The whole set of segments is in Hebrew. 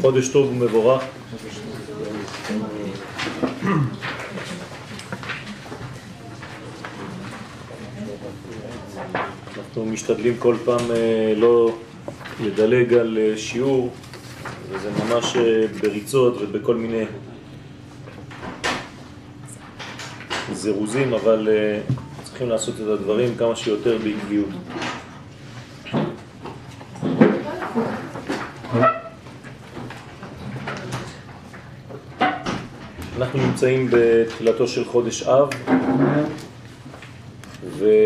חודש טוב ומבורך. אנחנו משתדלים כל פעם לא לדלג על שיעור, וזה ממש בריצות ובכל מיני זירוזים, אבל צריכים לעשות את הדברים כמה שיותר בעקביות. אנחנו נמצאים בתחילתו של חודש אב, ואומנם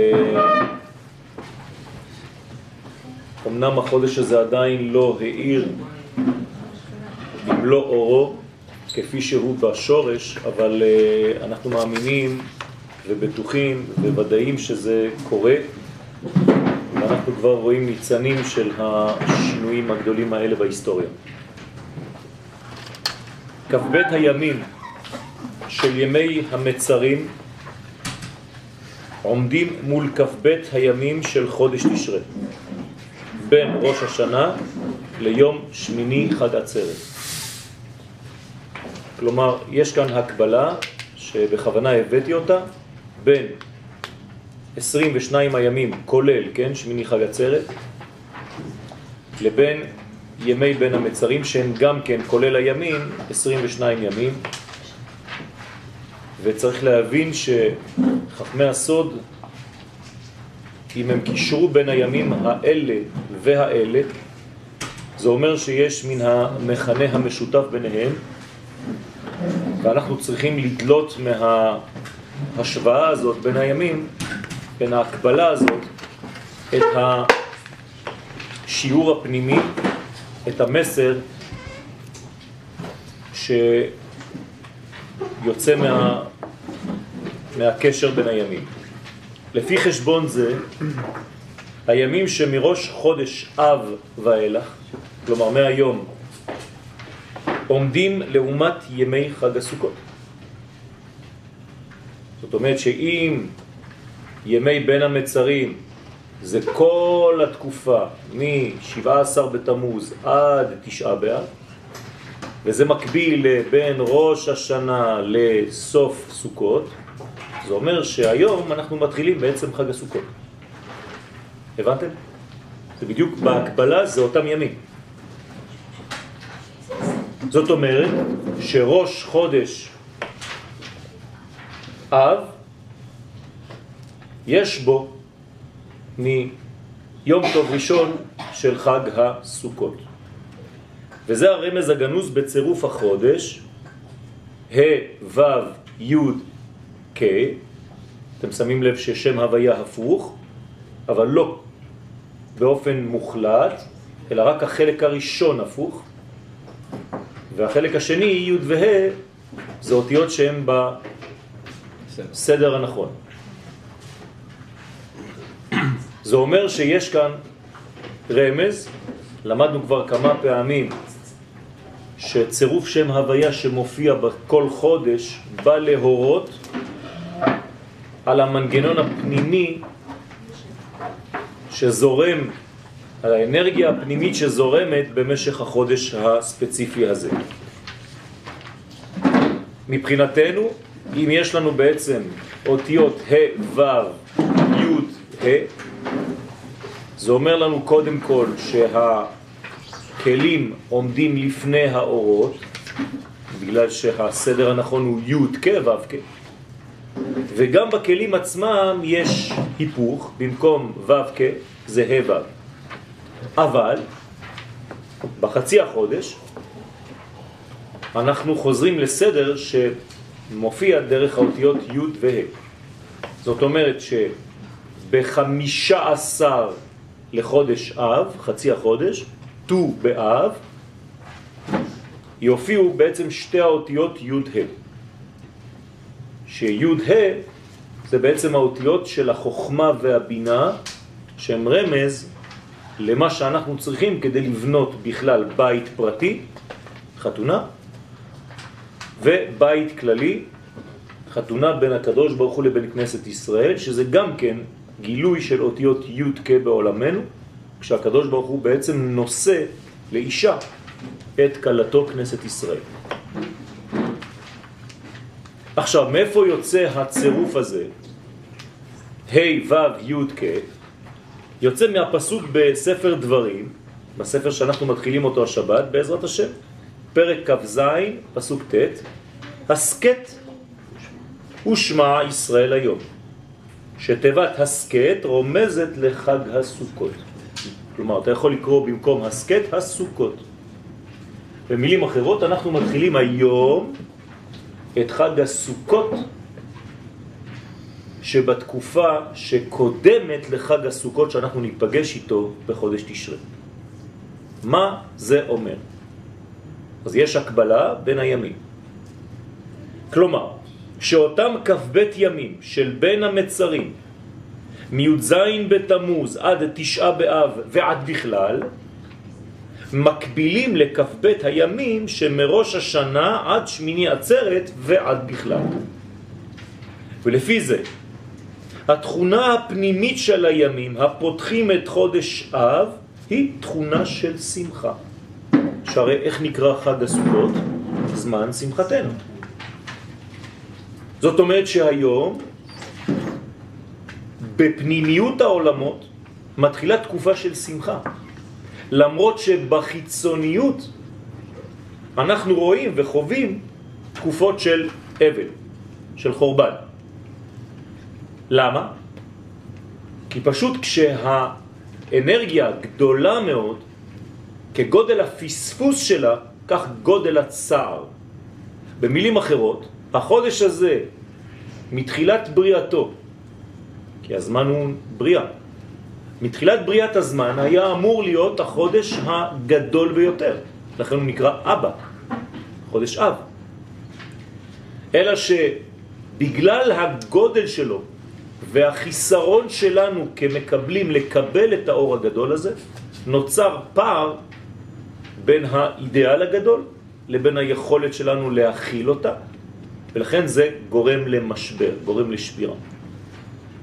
החודש הזה עדיין לא האיר במלוא אורו כפי שהוא בשורש, אבל אנחנו מאמינים ובטוחים וודאים שזה קורה, ואנחנו כבר רואים ניצנים של השינויים הגדולים האלה בהיסטוריה. כ"ב הימים של ימי המצרים עומדים מול כ"ב הימים של חודש תשרי, בין ראש השנה ליום שמיני חד עצרת. כלומר, יש כאן הקבלה שבכוונה הבאתי אותה בין 22 הימים, כולל, כן, שמיני חג עצרת, לבין ימי בין המצרים, שהם גם כן, כולל הימים, 22 ימים. וצריך להבין שחכמי הסוד, אם הם קישרו בין הימים האלה והאלה, זה אומר שיש מן המכנה המשותף ביניהם, ואנחנו צריכים לדלות מההשוואה הזאת בין הימים, בין ההקבלה הזאת, את השיעור הפנימי, את המסר שיוצא מהקשר בין הימים. לפי חשבון זה, הימים שמראש חודש אב ואילך, כלומר מהיום, עומדים לעומת ימי חג הסוכות. זאת אומרת שאם ימי בין המצרים זה כל התקופה מ-17 בתמוז עד 9 באב, וזה מקביל בין ראש השנה לסוף סוכות, זה אומר שהיום אנחנו מתחילים בעצם חג הסוכות. הבנתם? זה בדיוק בהקבלה, זה אותם ימים. זאת אומרת שראש חודש אב יש בו מיום טוב ראשון של חג הסוכות, וזה הרמז הגנוז בצירוף החודש ה-ו-י-כ. אתם שמים לב ששם הוויה הפוך, אבל לא באופן מוחלט, אלא רק החלק הראשון הפוך, והחלק השני, י' וה', זה אותיות שהן בסדר הנכון. זה אומר שיש כאן רמז, למדנו כבר כמה פעמים שצירוף שם הוויה שמופיע בכל חודש בא להורות על המנגנון הפנימי שזורם, על האנרגיה הפנימית שזורמת במשך החודש הספציפי הזה. מבחינתנו, אם יש לנו בעצם אותיות ה-ו-י-ה, זה אומר לנו קודם כל שהכלים עומדים לפני האורות, בגלל שהסדר הנכון הוא י-כ-ו-כ, וגם בכלים עצמם יש היפוך, במקום ו-כ זה ה-ו. אבל בחצי החודש אנחנו חוזרים לסדר שמופיע דרך האותיות י' וה'. זאת אומרת שב-15 לחודש אב, חצי החודש, תו באב, יופיעו בעצם שתי האותיות י' ה', שי' ה' זה בעצם האותיות של החוכמה והבינה, שהם רמז למה שאנחנו צריכים כדי לבנות בכלל בית פרטי, חתונה, ובית כללי, חתונה בין הקדוש ברוך הוא לבין כנסת ישראל, שזה גם כן גילוי של אותיות י' כ' בעולמנו, כשהקדוש ברוך הוא בעצם נושא לאישה את קלתו כנסת ישראל. עכשיו, מאיפה יוצא הצירוף הזה? ה' ו' י' כ' יוצא מהפסוק בספר דברים, בספר שאנחנו מתחילים אותו השבת, בעזרת השם, פרק כ' ז', פסוק ט', הסקט ושמע ישראל היום, שתיבת הסקט רומזת לחג הסוכות. כלומר, אתה יכול לקרוא במקום הסקט, הסוכות. במילים אחרות, אנחנו מתחילים היום את חג הסוכות, שבתקופה שקודמת לחג הסוכות שאנחנו ניפגש איתו בחודש תשרי. מה זה אומר? אז יש הקבלה בין הימים. כלומר, שאותם כבית ימים של בין המצרים, מי"ז בתמוז עד תשעה באב ועד בכלל, מקבילים לכבית הימים שמראש השנה עד שמיני עצרת ועד בכלל. ולפי זה, התכונה הפנימית של הימים הפותחים את חודש אב היא תכונה של שמחה. שהרי איך נקרא חג הסוכות? זמן שמחתנו. זאת אומרת שהיום בפנימיות העולמות מתחילה תקופה של שמחה, למרות שבחיצוניות אנחנו רואים וחווים תקופות של אבל, של חורבן. למה? כי פשוט כשהאנרגיה גדולה מאוד, כגודל הפספוס שלה, כך גודל הצער. במילים אחרות, החודש הזה, מתחילת בריאתו, כי הזמן הוא בריאה, מתחילת בריאת הזמן היה אמור להיות החודש הגדול ביותר, לכן הוא נקרא אבא, חודש אב. אלא שבגלל הגודל שלו והחיסרון שלנו כמקבלים לקבל את האור הגדול הזה, נוצר פער בין האידאל הגדול לבין היכולת שלנו להכיל אותה, ולכן זה גורם למשבר, גורם לשבירה.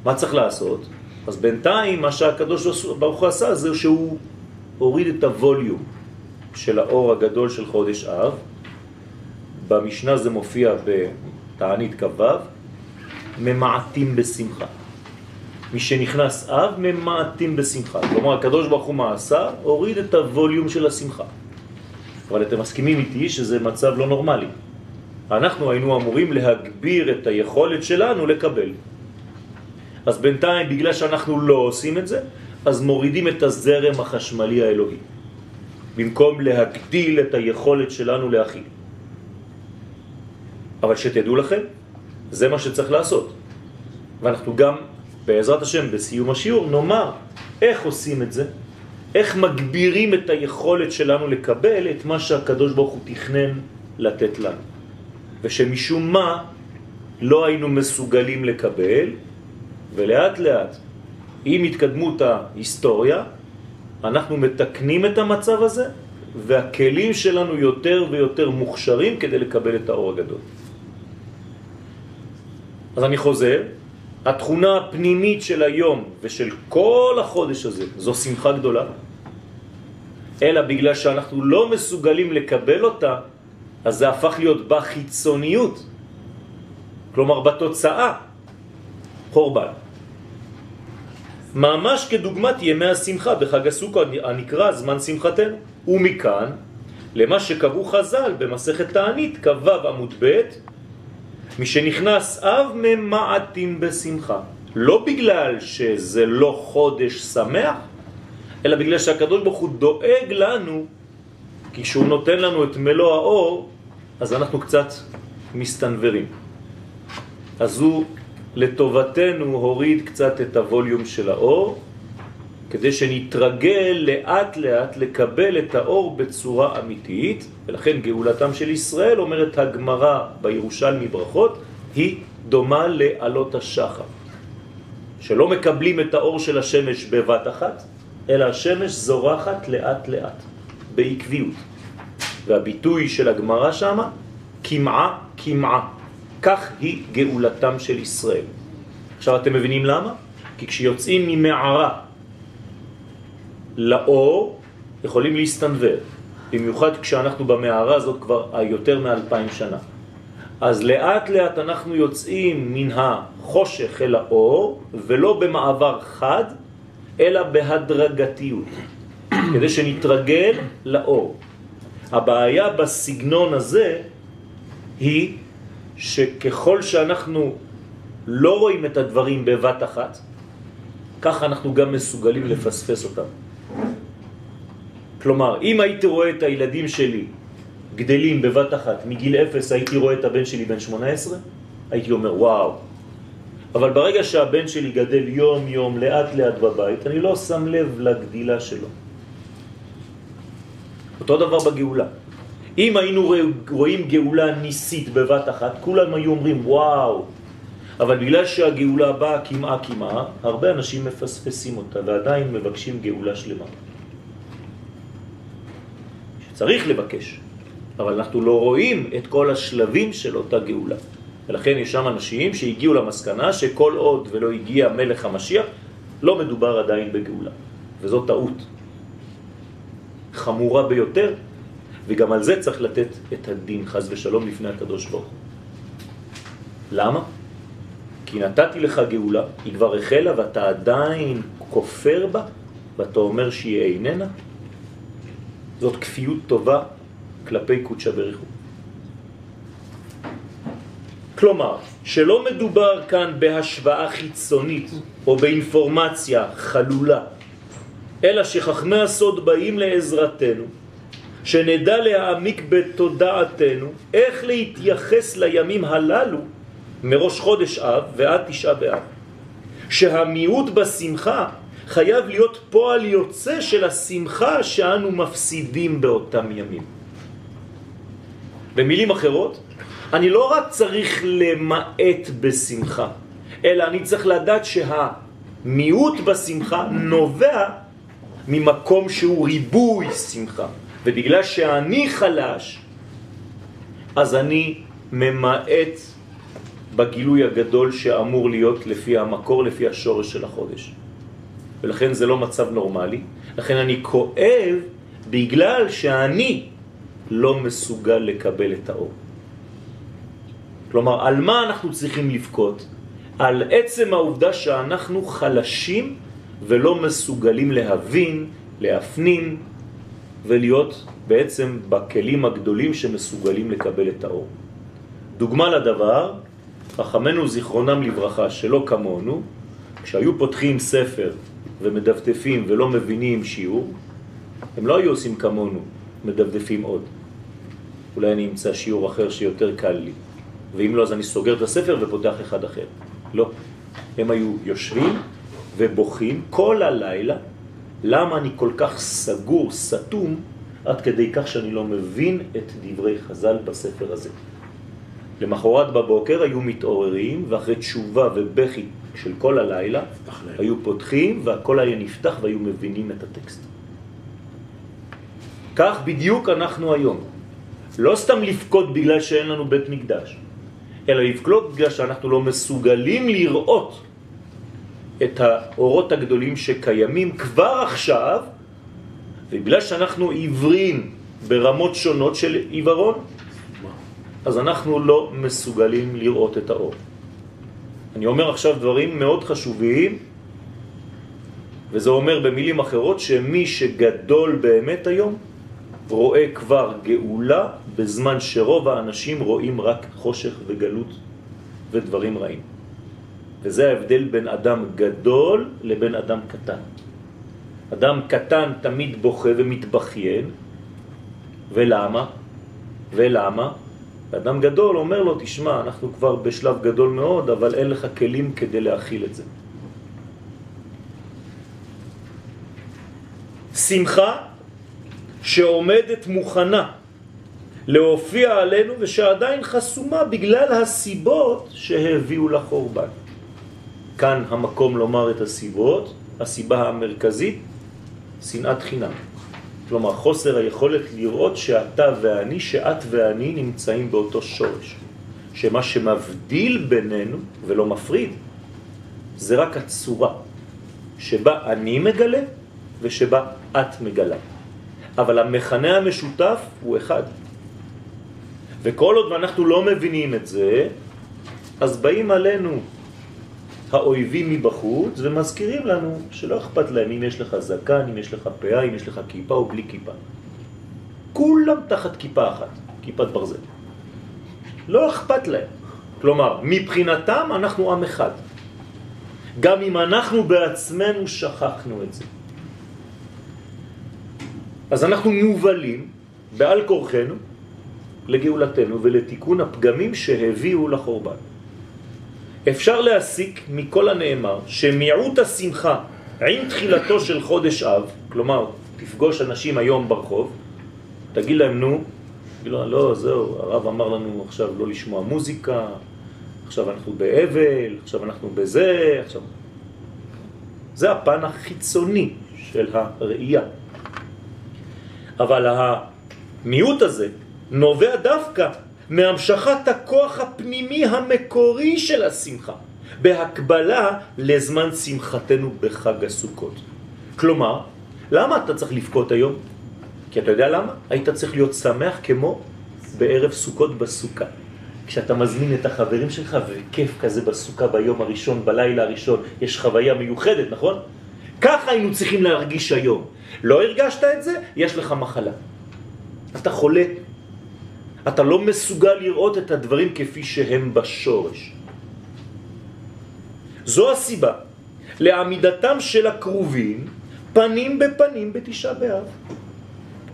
מה צריך לעשות? אז בינתיים מה שהקדוש ברוך הוא עשה זה שהוא הוריד את הווליום של האור הגדול של חודש אב. במשנה זה מופיע בתענית כבב, ממעטים בשמחה. מי שנכנס אב ממעטים בשמחה. כלומר, הקדוש ברוך הוא מעשה, הוריד את הווליום של השמחה. אבל אתם מסכימים איתי שזה מצב לא נורמלי. אנחנו היינו אמורים להגביר את היכולת שלנו לקבל. אז בינתיים, בגלל שאנחנו לא עושים את זה, אז מורידים את הזרם החשמלי האלוהי, במקום להגדיל את היכולת שלנו להכיל. אבל שתדעו לכם, זה מה שצריך לעשות. ואנחנו גם, בעזרת השם, בסיום השיעור, נאמר איך עושים את זה, איך מגבירים את היכולת שלנו לקבל את מה שהקדוש ברוך הוא תכנן לתת לנו. ושמשום מה לא היינו מסוגלים לקבל, ולאט לאט, עם התקדמות ההיסטוריה, אנחנו מתקנים את המצב הזה, והכלים שלנו יותר ויותר מוכשרים כדי לקבל את האור הגדול. אז אני חוזר, התכונה הפנימית של היום ושל כל החודש הזה, זו שמחה גדולה, אלא בגלל שאנחנו לא מסוגלים לקבל אותה, אז זה הפך להיות בחיצוניות, כלומר בתוצאה, חורבן. ממש כדוגמת ימי השמחה בחג הסוכות הנקרא זמן שמחתנו. ומכאן למה שקבעו חז"ל במסכת תענית כ"ו עמוד ב', מי שנכנס אב ממעטים בשמחה, לא בגלל שזה לא חודש שמח, אלא בגלל שהקדוש ברוך הוא דואג לנו, כי כשהוא נותן לנו את מלוא האור אז אנחנו קצת מסתנברים, אז הוא לטובתנו הוריד קצת את הווליום של האור, כדי שנתרגל לאט לאט לקבל את האור בצורה אמיתית, ולכן גאולתם של ישראל, אומרת הגמרא בירושלמי ברכות, היא דומה לעלות השחר, שלא מקבלים את האור של השמש בבת אחת, אלא השמש זורחת לאט לאט, בעקביות. והביטוי של הגמרא שם, כמעה כמעה. כך היא גאולתם של ישראל. עכשיו אתם מבינים למה? כי כשיוצאים ממערה לאור יכולים להסתנבר, במיוחד כשאנחנו במערה הזאת כבר יותר מ-2000 שנה. אז לאט לאט אנחנו יוצאים מן החושך אל האור, ולא במעבר חד, אלא בהדרגתיות, כדי שנתרגל לאור. הבעיה בסגנון הזה היא שככל שאנחנו לא רואים את הדברים בבת אחת, כך אנחנו גם מסוגלים לפספס אותם. כלומר, אם הייתי רואה את הילדים שלי גדלים בבת אחת מגיל 0, הייתי רואה את הבן שלי בן 18, הייתי אומר וואו. אבל ברגע שהבן שלי גדל יום יום לאט לאט בבית, אני לא שם לב לגדילה שלו. אותו דבר בגאולה. אם היינו רואים גאולה ניסית בבת אחת, כולם היו אומרים וואו. אבל בגלל שהגאולה באה כמעה, הרבה אנשים מפספסים אותה ועדיין מבקשים גאולה שלמה. שצריך לבקש, אבל אנחנו לא רואים את כל השלבים של אותה גאולה. ולכן יש שם אנשים שהגיעו למסקנה שכל עוד ולא הגיע מלך המשיח, לא מדובר עדיין בגאולה. וזו טעות חמורה ביותר, וגם על זה צריך לתת את הדין חז ושלום לפני הקדוש ברוך הוא. למה? כי נתתי לך גאולה, היא כבר החלה ואתה עדיין כופר בה, ואתה אומר שהיא איננה. זאת כפיות טובה כלפי קודשא בריך הוא. כלומר, שלא מדובר כאן בהשוואה חיצונית או באינפורמציה חלולה, אלא שחכמי הסוד באים לעזרתנו, שנדע להעמיק בתודעתנו איך להתייחס לימים הללו מראש חודש אב ועד תשעה באב, שהמיעוט בשמחה חייב להיות פועל יוצא של השמחה שאנו מפסידים באותם ימים. במילים אחרות, אני לא רק צריך למעט בשמחה, אלא אני צריך לדעת שהמיעוט בשמחה נובע ממקום שהוא ריבוי שמחה, ובגלל שאני חלש, אז אני ממעט בגילוי הגדול שאמור להיות לפי המקור, לפי השורש של החודש. ולכן זה לא מצב נורמלי, לכן אני כואב בגלל שאני לא מסוגל לקבל את האור. כלומר, על מה אנחנו צריכים לבכות? על עצם העובדה שאנחנו חלשים ולא מסוגלים להבין, להפנים ולהיות בעצם בכלים הגדולים שמסוגלים לקבל את האור. דוגמה לדבר, חכמנו זיכרונם לברכה שלא כמונו, כשהיו פותחים ספר ומדפדפים ולא מבינים שיעור, הם לא היו עושים כמונו, מדפדפים עוד. אולי אני אמצא שיעור אחר שיותר קל לי, ואם לא אז אני סוגר את הספר ופותח אחד אחר. לא, הם היו יושבים ובוכים כל הלילה, למה אני כל כך סגור, סתום, עד כדי כך שאני לא מבין את דברי חז"ל בספר הזה. למחרת בבוקר היו מתעוררים, ואחרי תשובה ובכי של כל הלילה, היו פותחים והכל היה נפתח והיו מבינים את הטקסט. כך בדיוק אנחנו היום. לא סתם לבכות בגלל שאין לנו בית מקדש, אלא לבכות בגלל שאנחנו לא מסוגלים לראות את האורות הגדולים שקיימים כבר עכשיו, ובגלל שאנחנו עיוורים ברמות שונות של עיוורון, אז אנחנו לא מסוגלים לראות את האור. אני אומר עכשיו דברים מאוד חשובים, וזה אומר במילים אחרות שמי שגדול באמת היום, רואה כבר גאולה בזמן שרוב האנשים רואים רק חושך וגלות ודברים רעים. וזה ההבדל בין אדם גדול לבין אדם קטן. אדם קטן תמיד בוכה ומתבכיין. ולמה? ולמה? אדם גדול אומר לו, תשמע, אנחנו כבר בשלב גדול מאוד, אבל אין לך כלים כדי להכיל את זה. שמחה שעומדת מוכנה להופיע עלינו ושעדיין חסומה בגלל הסיבות שהביאו לחורבן. כאן המקום לומר את הסיבות, הסיבה המרכזית, שנאת חינם. כלומר, חוסר היכולת לראות שאתה ואני, שאת ואני נמצאים באותו שורש. שמה שמבדיל בינינו ולא מפריד, זה רק הצורה שבה אני מגלה ושבה את מגלה. אבל המכנה המשותף הוא אחד. וכל עוד אנחנו לא מבינים את זה, אז באים עלינו האויבים מבחוץ ומזכירים לנו שלא אכפת להם אם יש לך זקן, אם יש לך פאה, אם יש לך כיפה או בלי כיפה. כולם תחת כיפה אחת, כיפת ברזל. לא אכפת להם. כלומר, מבחינתם אנחנו עם אחד. גם אם אנחנו בעצמנו שכחנו את זה. אז אנחנו מובלים בעל כורחנו לגאולתנו ולתיקון הפגמים שהביאו לחורבן. אפשר להסיק מכל הנאמר שמיעוט השמחה עם תחילתו של חודש אב, כלומר תפגוש אנשים היום ברחוב, תגיד להם נו, לא זהו, הרב אמר לנו עכשיו לא לשמוע מוזיקה, עכשיו אנחנו באבל, עכשיו אנחנו בזה, עכשיו... זה הפן החיצוני של הראייה. אבל המיעוט הזה נובע דווקא מהמשכת הכוח הפנימי המקורי של השמחה, בהקבלה לזמן שמחתנו בחג הסוכות. כלומר, למה אתה צריך לבכות היום? כי אתה יודע למה? היית צריך להיות שמח כמו בערב סוכות בסוכה. כשאתה מזמין את החברים שלך וכיף כזה בסוכה ביום הראשון, בלילה הראשון, יש חוויה מיוחדת, נכון? ככה היינו צריכים להרגיש היום. לא הרגשת את זה? יש לך מחלה. אתה חולה. אתה לא מסוגל לראות את הדברים כפי שהם בשורש. זו הסיבה לעמידתם של הקרובים פנים בפנים בתשעה באב.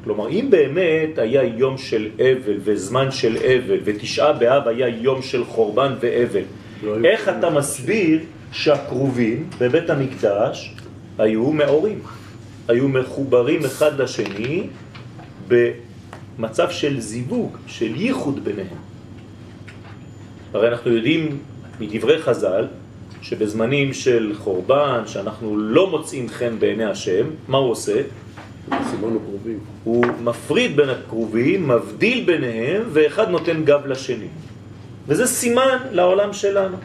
כלומר, אם באמת היה יום של אבל וזמן של אבל, ותשעה באב היה יום של חורבן ואבל, איך אתה מסביר שהקרובים בבית המקדש היו מאורים, היו מחוברים אחד לשני במצב של זיווג, של ייחוד ביניהם? הרי אנחנו יודעים מדברי חז"ל שבזמנים של חורבן, שאנחנו לא מוצאים חן בעיני השם, מה הוא עושה? הוא מפריד בין הקרובים, מבדיל ביניהם, ואחד נותן גב לשני. וזה סימן לעולם שלנו.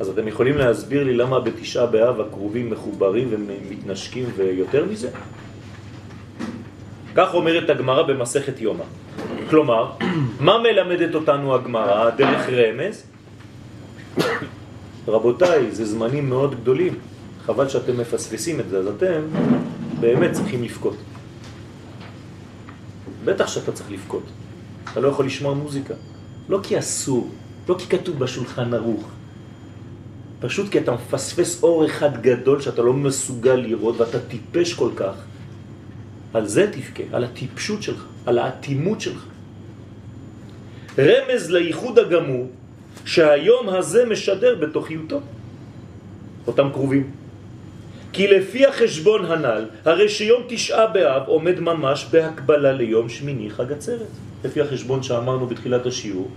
אז אתם יכולים להסביר לי למה בתשעה באב הקרובים מחוברים ומתנשקים ויותר מזה? כך אומרת הגמרא במסכת יומא. כלומר, מה מלמדת אותנו הגמרא דרך רמז? רבותיי, זה זמנים מאוד גדולים. חבל שאתם מפספסים את זה, אז אתם באמת צריכים לפקות. בטח שאתה צריך לפקות. אתה לא יכול לשמוע מוזיקה. לא כי אסור, לא כי כתוב בשולחן ערוך. פשוט כי אתה מפספס אור אחד גדול שאתה לא מסוגל לראות ואתה טיפש כל כך. על זה תפקה, על הטיפשות שלך, על האטימות שלך. רמז לייחוד הגמור שהיום הזה משדר בתוכיותו. אותם קרובים. כי לפי החשבון הנ"ל, הרי שיום תשעה באב עומד ממש בהקבלה ליום שמיני חג עצרת. לפי החשבון שאמרנו בתחילת השיעור,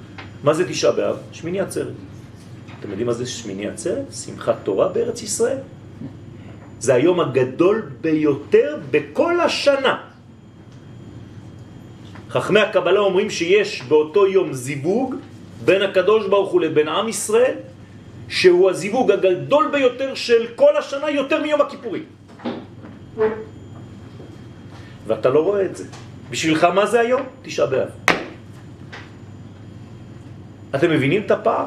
מה זה תשעה באב? שמיני עצרת. אתם יודעים מה זה שמיני עצרת? שמחת תורה בארץ ישראל. זה היום הגדול ביותר בכל השנה. חכמי הקבלה אומרים שיש באותו יום זיווג בין הקדוש ברוך הוא לבין עם ישראל, שהוא הזיווג הגדול ביותר של כל השנה, יותר מיום הכיפורים. ואתה לא רואה את זה. בשבילך מה זה היום? תשעה באב. אתם מבינים את הפער?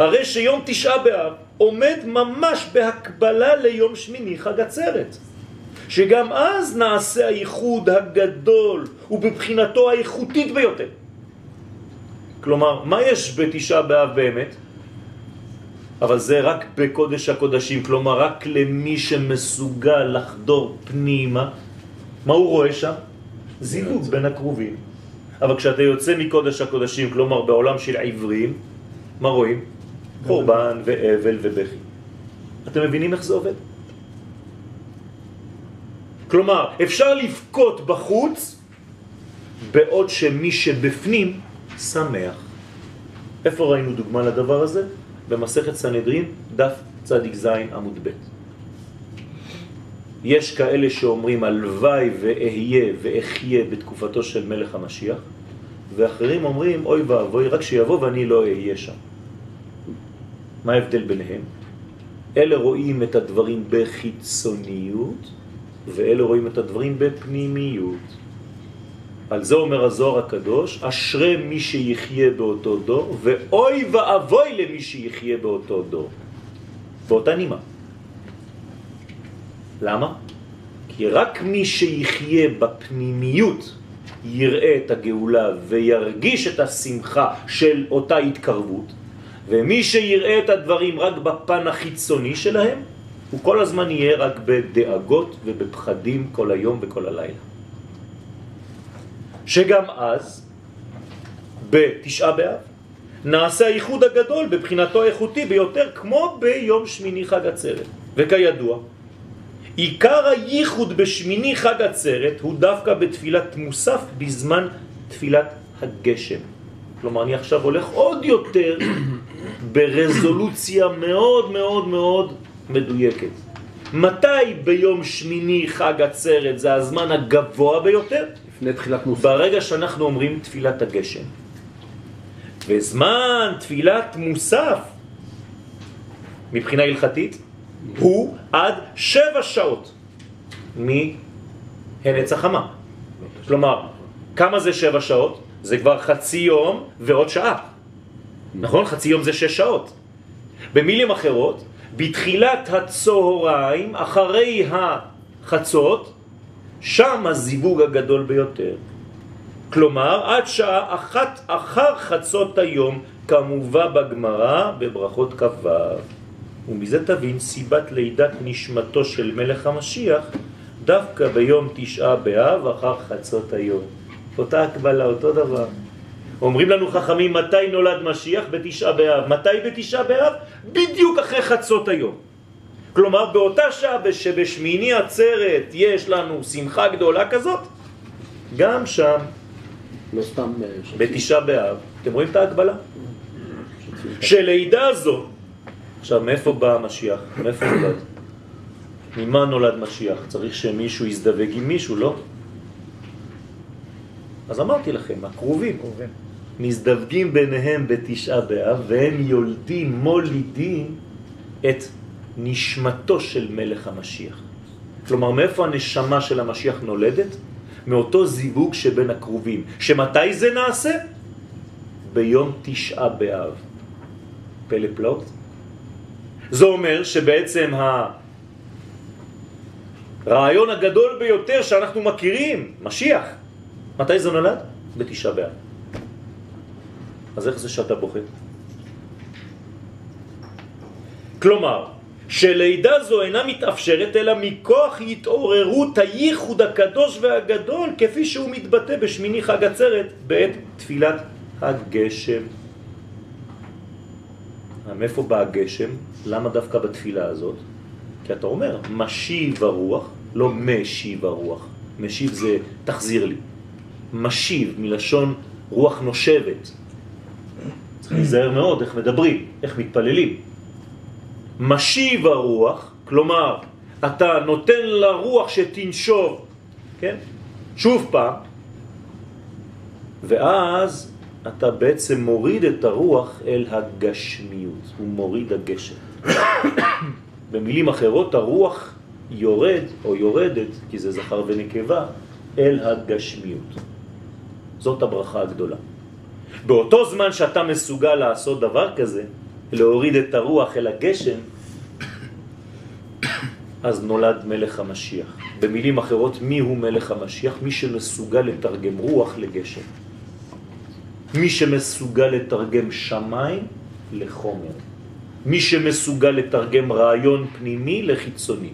הרי שיום תשעה באב עומד ממש בהקבלה ליום שמיני חג עצרת, שגם אז נעשה הייחוד הגדול ובבחינתו האיכותית ביותר. כלומר, מה יש בתשעה באב באמת? אבל זה רק בקודש הקודשים, כלומר רק למי שמסוגל לחדור פנימה. מה הוא רואה שם? זיווג בין הקרובים. אבל כשאתה יוצא מקודש הקודשים, כלומר בעולם של עברים, מה רואים? חורבן ואבל ובכי. אתם מבינים איך זה עובד? כלומר, אפשר לבכות בחוץ, בעוד שמי שבפנים שמח. איפה ראינו דוגמה לדבר הזה? במסכת סנהדרין, דף צדיק זין עמוד ב'. יש כאלה שאומרים הלוואי ואהיה ואחיה בתקופתו של מלך המשיח, ואחרים אומרים אוי ואבוי רק שיבוא ואני לא אהיה שם. מה ההבדל ביניהם? אלה רואים את הדברים בחיצוניות, ואלה רואים את הדברים בפנימיות. על זה אומר הזוהר הקדוש, אשרי מי שיחיה באותו דור, ואוי ואבוי למי שיחיה באותו דור. באותה נימה. למה? כי רק מי שיחיה בפנימיות יראה את הגאולה וירגיש את השמחה של אותה התקרבות, ומי שיראה את הדברים רק בפן החיצוני שלהם, הוא כל הזמן יהיה רק בדאגות ובפחדים כל היום וכל הלילה. שגם אז, בתשעה באב, נעשה הייחוד הגדול בבחינתו האיכותי ביותר, כמו ביום שמיני חג עצרת. וכידוע, עיקר הייחוד בשמיני חג עצרת הוא דווקא בתפילת מוסף בזמן תפילת הגשם. כלומר, אני עכשיו הולך עוד יותר ברזולוציה מאוד מאוד מאוד מדויקת. מתי ביום שמיני חג עצרת זה הזמן הגבוה ביותר? לפני תפילת מוסף. ברגע שאנחנו אומרים תפילת הגשם. וזמן תפילת מוסף, מבחינה הלכתית, הוא עד 7 שעות מהנץ החמה. כלומר, כמה זה 7 שעות? זה כבר חצי יום ועוד שעה. נכון? חצי יום זה 6 שעות. במילים אחרות, בתחילת הצהריים, אחרי החצות, שם הזיווג הגדול ביותר. כלומר, עד שעה 1 אחר חצות היום, כמובא בגמרא בברכות כ"ו. ומזה תבין סיבת לידת נשמתו של מלך המשיח דווקא ביום 9 באב אחר חצות היום. אותה הקבלה, אותו דבר. אומרים לנו חכמים, מתי נולד משיח? ב9 באב. מתי ב9 באב? בדיוק אחרי חצות היום. כלומר, באותה שעה שבשמיני עצרת יש לנו שמחה גדולה כזאת, גם שם, לא סתם ב9 באב. אתם רואים את ההקבלה? שלידה זו, עכשיו, מאיפה בא המשיח? מאיפה נולד? ממה נולד משיח? צריך שמישהו יזדווג עם מישהו, לא? אז אמרתי לכם, הקרובים מזדווגים ביניהם ב9 באב, והם יולדים, מולידים את נשמתו של מלך המשיח. כלומר, מאיפה הנשמה של המשיח נולדת? מאותו זיווג שבין הקרובים. שמתי זה נעשה? ביום 9 באב. פלא פלאות? זה אומר שבעצם הרעיון הגדול ביותר שאנחנו מכירים, משיח, מתי זה נולד? ב9 באב. אז איך זה שאתה בוכה? כלומר, שלידה זו אינה מתאפשרת אלא מכוח התעוררות הייחוד הקדוש והגדול כפי שהוא מתבטא בשמיני חג עצרת בעת תפילת הגשם. מאיפה בא הגשם? למה דווקא בתפילה הזאת? כי אתה אומר, משיב הרוח, לא משיב הרוח. משיב זה תחזיר לי. משיב מלשון רוח נושבת. צריך להיזהר מאוד איך מדברים, איך מתפללים. משיב הרוח, כלומר, אתה נותן לרוח שתנשוב, כן? שוב פעם, ואז אתה בעצם מוריד את הרוח אל הגשמיות, הוא מוריד הגשם. במילים אחרות, הרוח יורד או יורדת, כי זה זכר ונקבה, אל הגשמיות. זאת הברכה הגדולה. באותו זמן שאתה מסוגל לעשות דבר כזה, להוריד את הרוח אל הגשם, אז נולד מלך המשיח. במילים אחרות, מי הוא מלך המשיח? מי שמסוגל לתרגם רוח לגשם. מי שמסוגל לתרגם שמיים לחומר. מי שמסוגל לתרגם רעיון פנימי לחיצוני.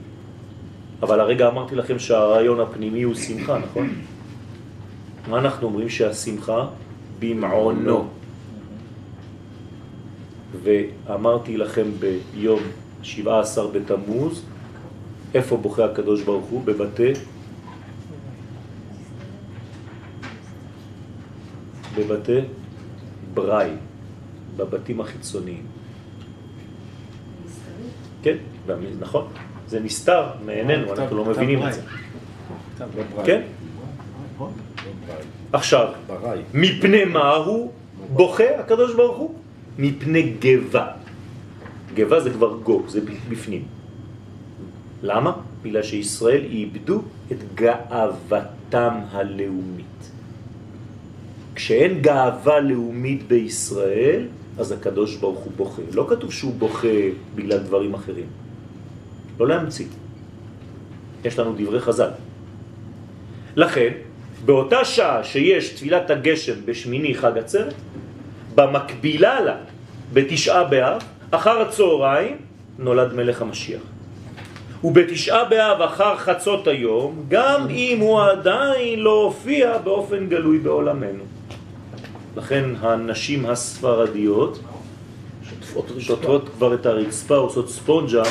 אבל הרגע אמרתי לכם שהרעיון הפנימי הוא שמחה, נכון? מה אנחנו אומרים? שהשמחה במעונו. ואמרתי לכם ביום 17 בתמוז, איפה בוכה הקדוש ברוך הוא? בבתי בראי, בבתים החיצוניים. כן, נכון. זה נסתר מעינינו, אנחנו לא מבינים את זה. כן? עכשיו, מפני מה הוא בוכה הקדוש ברוך הוא? מפני גבה. גבה זה כבר גו, זה בפנים. למה? בגלל שישראל איבדו את גאוותם הלאומית. כשאין גאווה לאומית בישראל, אז הקדוש ברוך הוא בוכה. לא כתוב שהוא בוכה בגלל דברים אחרים. לא להמציא. יש לנו דברי חז"ל. לכן, באותה שעה שיש תפילת הגשם בשמיני חג עצרת, במקבילה לה, בתשעה באב, אחר הצהריים, נולד מלך המשיח. ובתשעה באב אחר חצות היום, גם אם הוא עדיין לא הופיע באופן גלוי בעולמנו. לכן הנשים הספרדיות שוטפות כבר את הרצפה, עושות ספונג'ה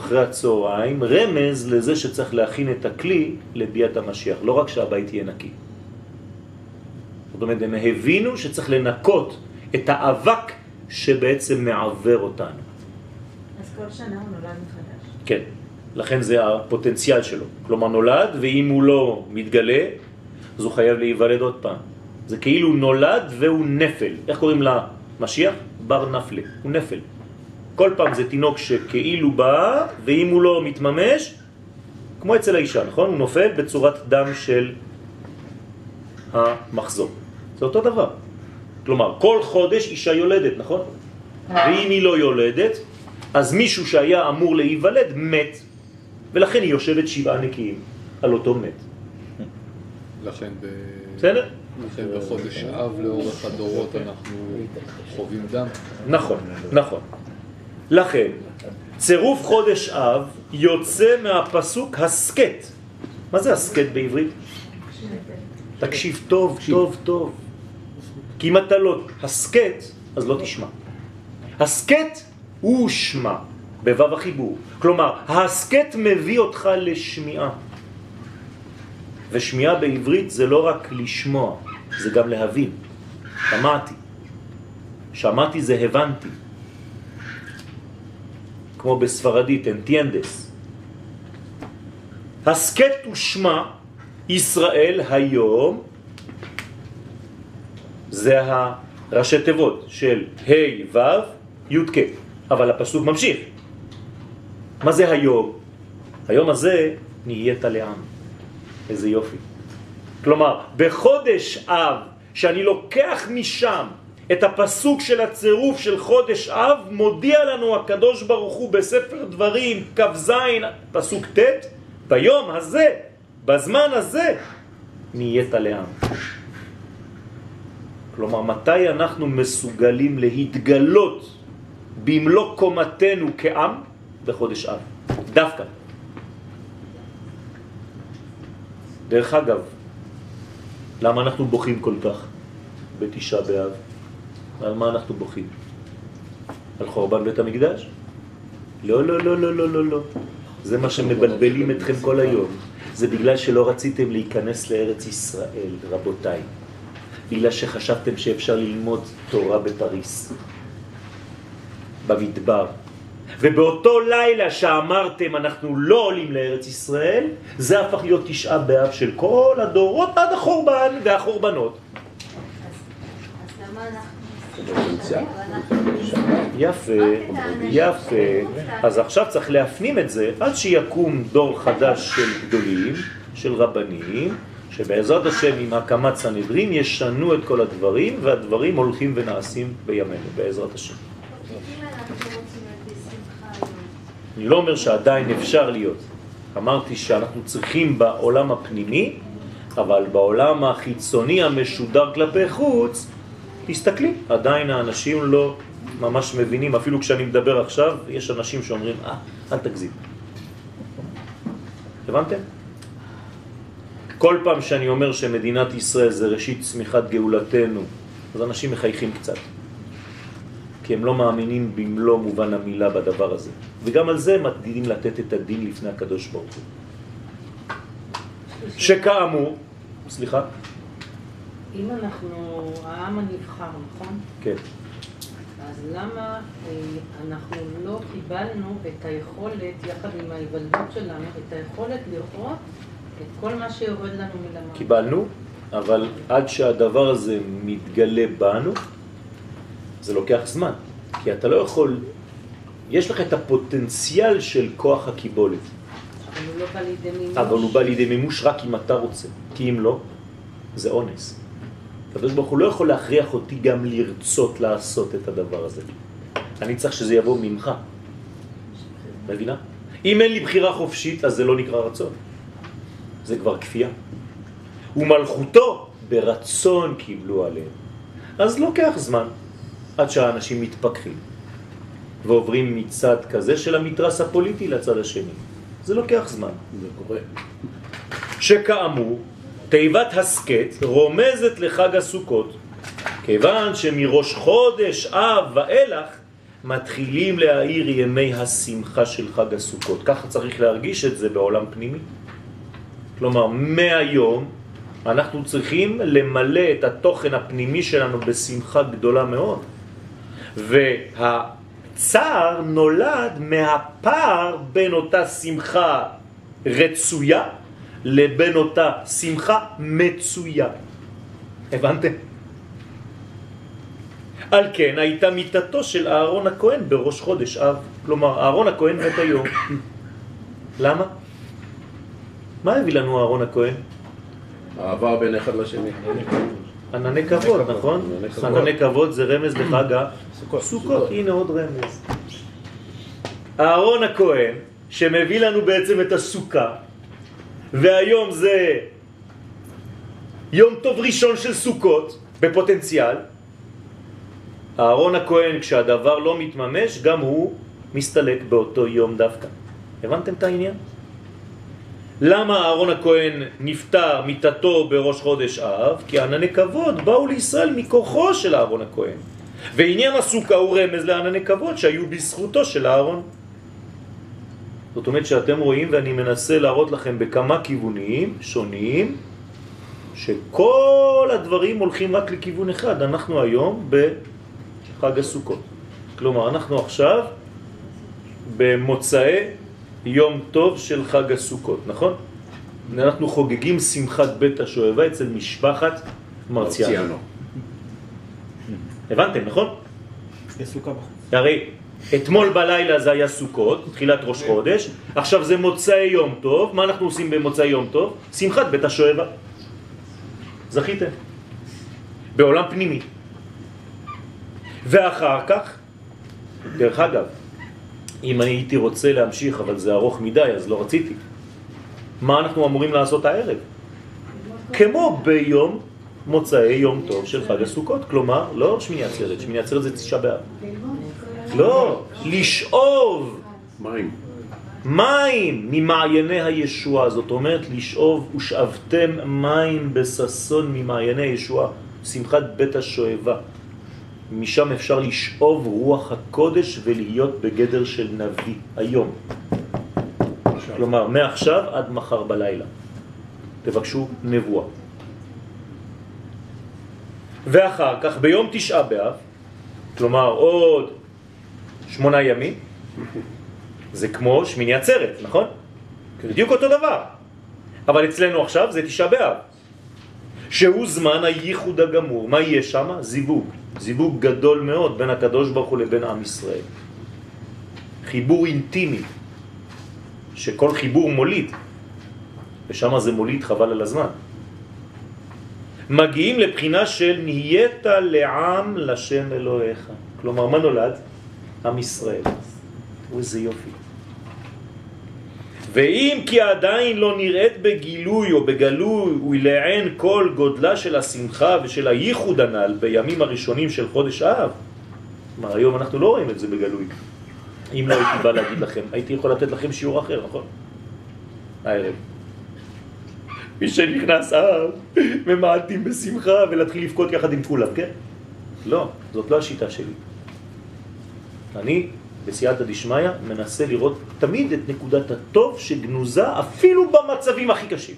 אחרי הצהריים, רמז לזה שצריך להכין את הכלי לביאת המשיח. לא רק שהבית יהיה נקי. זאת אומרת, הם הבינו שצריך לנקות את האבק שבעצם מעבר אותנו. אז כל שנה הוא נולד מחדש. כן, לכן זה הפוטנציאל שלו. כלומר נולד, ואם הוא לא מתגלה, אז הוא חייב להיוולד עוד פעם. זה כאילו נולד והוא נפל. איך קוראים למשיח? בר נפלה. הוא נפל. כל פעם זה תינוק שכאילו בא, ואם הוא לא מתממש, כמו אצל האישה, נכון? הוא נופל בצורת דם של המחזור. זה אותו דבר. כלומר, כל חודש אישה יולדת, נכון? ואם היא לא יולדת, אז מישהו שהיה אמור להיוולד מת, ולכן היא יושבת שבעה נקיים על אותו מת. לכן בחודש אב לאורך הדורות אנחנו חווים דם. נכון, נכון. לכן, צירוף חודש אב יוצא מהפסוק הסקט. מה זה הסקט בעברית? תקשיב טוב, טוב, טוב. כי אם אתה לא הסקט, אז לא תשמע. הסקט הוא שמע, בבב החיבור. כלומר, הסקט מביא אותך לשמיעה. ושמיעה בעברית זה לא רק לשמוע, זה גם להבין. שמעתי. שמעתי זה הבנתי. כמו בספרדית, אנטיינדס. הסקט הוא שמע, ישראל היום, זה הראשי תיבות של ה' ו' י' כ', אבל הפסוק ממשיך. מה זה היום? היום הזה נהיית לעם. איזה יופי. כלומר, בחודש אב, שאני לוקח משם את הפסוק של הצירוף של חודש אב, מודיע לנו הקדוש ברוך הוא בספר דברים, כף זין, פסוק ת', ביום הזה, בזמן הזה, נהיית לעם. כלומר, מתי אנחנו מסוגלים להתגלות במלוא קומתנו כעם? בחודש אב. דווקא. דרך אגב, למה אנחנו בוכים כל כך בתשעה באב? על מה אנחנו בוכים? על חורבן בית המקדש? לא, לא, לא, לא, לא, לא. זה מה שמבלבלים אתכם כל היום. זה בגלל שלא רציתם להיכנס לארץ ישראל, רבותיי. בגלל שחשבתם שאפשר ללמוד תורה בפריס, במדבר. ובאותו לילה שאמרתם אנחנו לא עולים לארץ ישראל, זה הפך להיות תשעה באב של כל הדורות עד החורבן והחורבנות. אז למה אנחנו... יפה, יפה. אז עכשיו צריך להפנים את זה עד שיקום דור חדש של גדולים, של רבנים, שבעזרת השם עם הקמת סנהדרין ישנו את כל הדברים, והדברים הולכים ונעשים בימינו, בעזרת השם. אני לא אומר שעדיין אפשר להיות. אמרתי שאנחנו צריכים בעולם הפנימי, אבל בעולם החיצוני המשודר כלפי חוץ, תסתכלי, עדיין האנשים לא ממש מבינים, אפילו כשאני מדבר עכשיו, יש אנשים שאומרים, אל תגזים. הבנתם? כל פעם שאני אומר שמדינת ישראל זה ראשית צמיחת גאולתנו, אז אנשים מחייכים קצת. כי הם לא מאמינים במלוא מובן המילה בדבר הזה. וגם על זה הם עתידים לתת את הדין לפני הקדוש ברוך הוא. שכאמור, סליחה? אם אנחנו, העם הנבחר, נכון? כן. אז למה אנחנו לא קיבלנו את היכולת, יחד עם ההיוולדות שלנו, את היכולת לראות את כל מה שיורד לנו מלמעלה? קיבלנו, אבל עד שהדבר הזה מתגלה בנו, זה לוקח זמן, כי אתה לא יכול יש לך את הפוטנציאל של כוח הקיבולת. אבל הוא לא בא לידי מימוש. אבל הוא בא לידי מימוש רק אם אתה רוצה, כי אם לא, זה אונס. הקדוש ברוך הוא לא יכול להכריח אותי גם לרצות לעשות את הדבר הזה. אני צריך שזה יבוא ממך. מבינה? אם אין לי בחירה חופשית, אז זה לא נקרא רצון. זה כבר כפייה. ומלכותו ברצון קיבלו עליהם. אז לוקח זמן עד שהאנשים מתפכחים ועוברים מצד כזה של המתרס הפוליטי לצד השני. זה לוקח זמן. זה קורה. שכאמור, תיבת הסקט רומזת לחג הסוכות, כיוון שמראש חודש אב ואילך מתחילים להאיר ימי השמחה של חג הסוכות. ככה צריך להרגיש את זה בעולם פנימי. כלומר, מהיום אנחנו צריכים למלא את התוכן הפנימי שלנו בשמחה גדולה מאוד. והצער נולד מהפער בין אותה שמחה רצויה לבין אותה שמחה מצויה. הבנתם? על כן הייתה מיטתו של אהרון הכהן בראש חודש אב. כלומר, אהרון הכהן מת היום. למה? מה הביא לנו אהרון הכהן? העבר בין אחד לשני. ענני כבוד, נכון? ענני כבוד זה רמז לחג הסוכות. הנה עוד רמז. אהרון הכהן שמביא לנו בעצם את הסוכה, והיום זה יום טוב ראשון של סוכות בפוטנציאל. אהרון הכהן, כשהדבר לא מתממש, גם הוא מסתלק באותו יום דווקא. הבנתם את העניין? למה אהרון הכהן נפטר מיטתו בראש חודש אב? כי ענני כבוד באו לישראל מכוחו של אהרון הכהן. ועניין הסוכה הוא רמז לענני כבוד שהיו בזכותו של אהרון. זאת אומרת שאתם רואים, ואני מנסה להראות לכם בכמה כיוונים שונים, שכל הדברים הולכים רק לכיוון אחד. אנחנו היום בחג הסוכות. כלומר, אנחנו עכשיו במוצאי יום טוב של חג הסוכות, נכון? אנחנו חוגגים שמחת בית השואבה אצל משפחת מרציאנו. הבנתם, נכון? סוכה בחוץ. הרי אתמול בלילה זה היה סוכות, תחילת ראש חודש, עכשיו זה מוצאי יום טוב. מה אנחנו עושים במוצאי יום טוב? שמחת בית השואבה. זכיתם. בעולם פנימי. ואחר כך, דרך אגב, אם אני הייתי רוצה להמשיך, אבל זה ארוך מדי, אז לא רציתי. מה אנחנו אמורים לעשות הערב? כמו ביום מוצאי יום טוב של חג הסוכות. כלומר, לא שמיני עצרת, שמיני עצרת זה תשעה באב. לא, לשאוב מים ממעייני הישועה. זאת אומרת, לשאוב ושאבתם מים בססון ממעייני הישועה. שמחת בית השואבה. משם אפשר לשאוב רוח הקודש ולהיות בגדר של נביא היום. כלומר, מעכשיו עד מחר בלילה. תבקשו נבואה. ואחר כך, ביום תשעה באב, כלומר עוד 8 ימים, זה כמו שמיני עצרת, נכון? בדיוק אותו דבר. אבל אצלנו עכשיו זה תשעה באב. שהוא זמן הייחוד הגמור. מה יהיה שם? זיווג. זיווג גדול מאוד בין הקדוש ברוך הוא לבין עם ישראל. חיבור אינטימי, שכל חיבור מוליד, ושם זה מוליד חבל על הזמן. מגיעים לבחינה של נהיית לעם לשם אלוהיך. כלומר, מה נולד? עם ישראל. וזה יופי. ואם כי עדיין לא נראית בגילוי או בגלוי ולעין כל גודלה של השמחה ושל הייחוד הנ"ל בימים הראשונים של חודש אב. כלומר, היום אנחנו לא רואים את זה בגלוי. אם לא הייתי בא להגיד לכם, הייתי יכול לתת לכם שיעור אחר, נכון? הערב. מי שנכנס אב, ממעטים בשמחה ולהתחיל לפקוד יחד עם כולם, כן? לא, זאת לא השיטה שלי. אני בסייעתא דשמיא מנסה לראות תמיד את נקודת הטוב שגנוזה אפילו במצבים הכי קשים.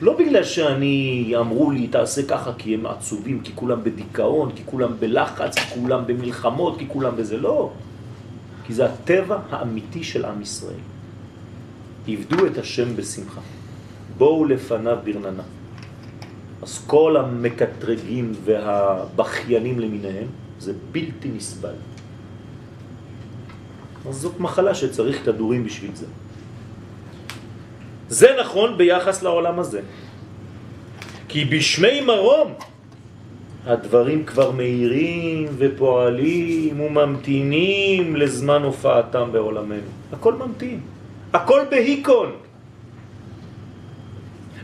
לא בגלל שאני אמרו לי תעשה ככה כי הם עצובים, כי כולם בדיכאון, כי כולם בלחץ, כי כולם במלחמות, כי כולם בזה. לא. כי זה הטבע האמיתי של עם ישראל. עבדו את השם בשמחה. בואו לפניו ברננה. אז כל המקטרגים והבחיינים למיניהם זה בלתי נסבל. אז זאת מחלה שצריך כדורים בשביל זה. זה נכון ביחס לעולם הזה. כי בשמי מרום הדברים כבר מהירים ופועלים וממתינים לזמן הופעתם בעולמנו. הכל ממתין, הכל בהיקון.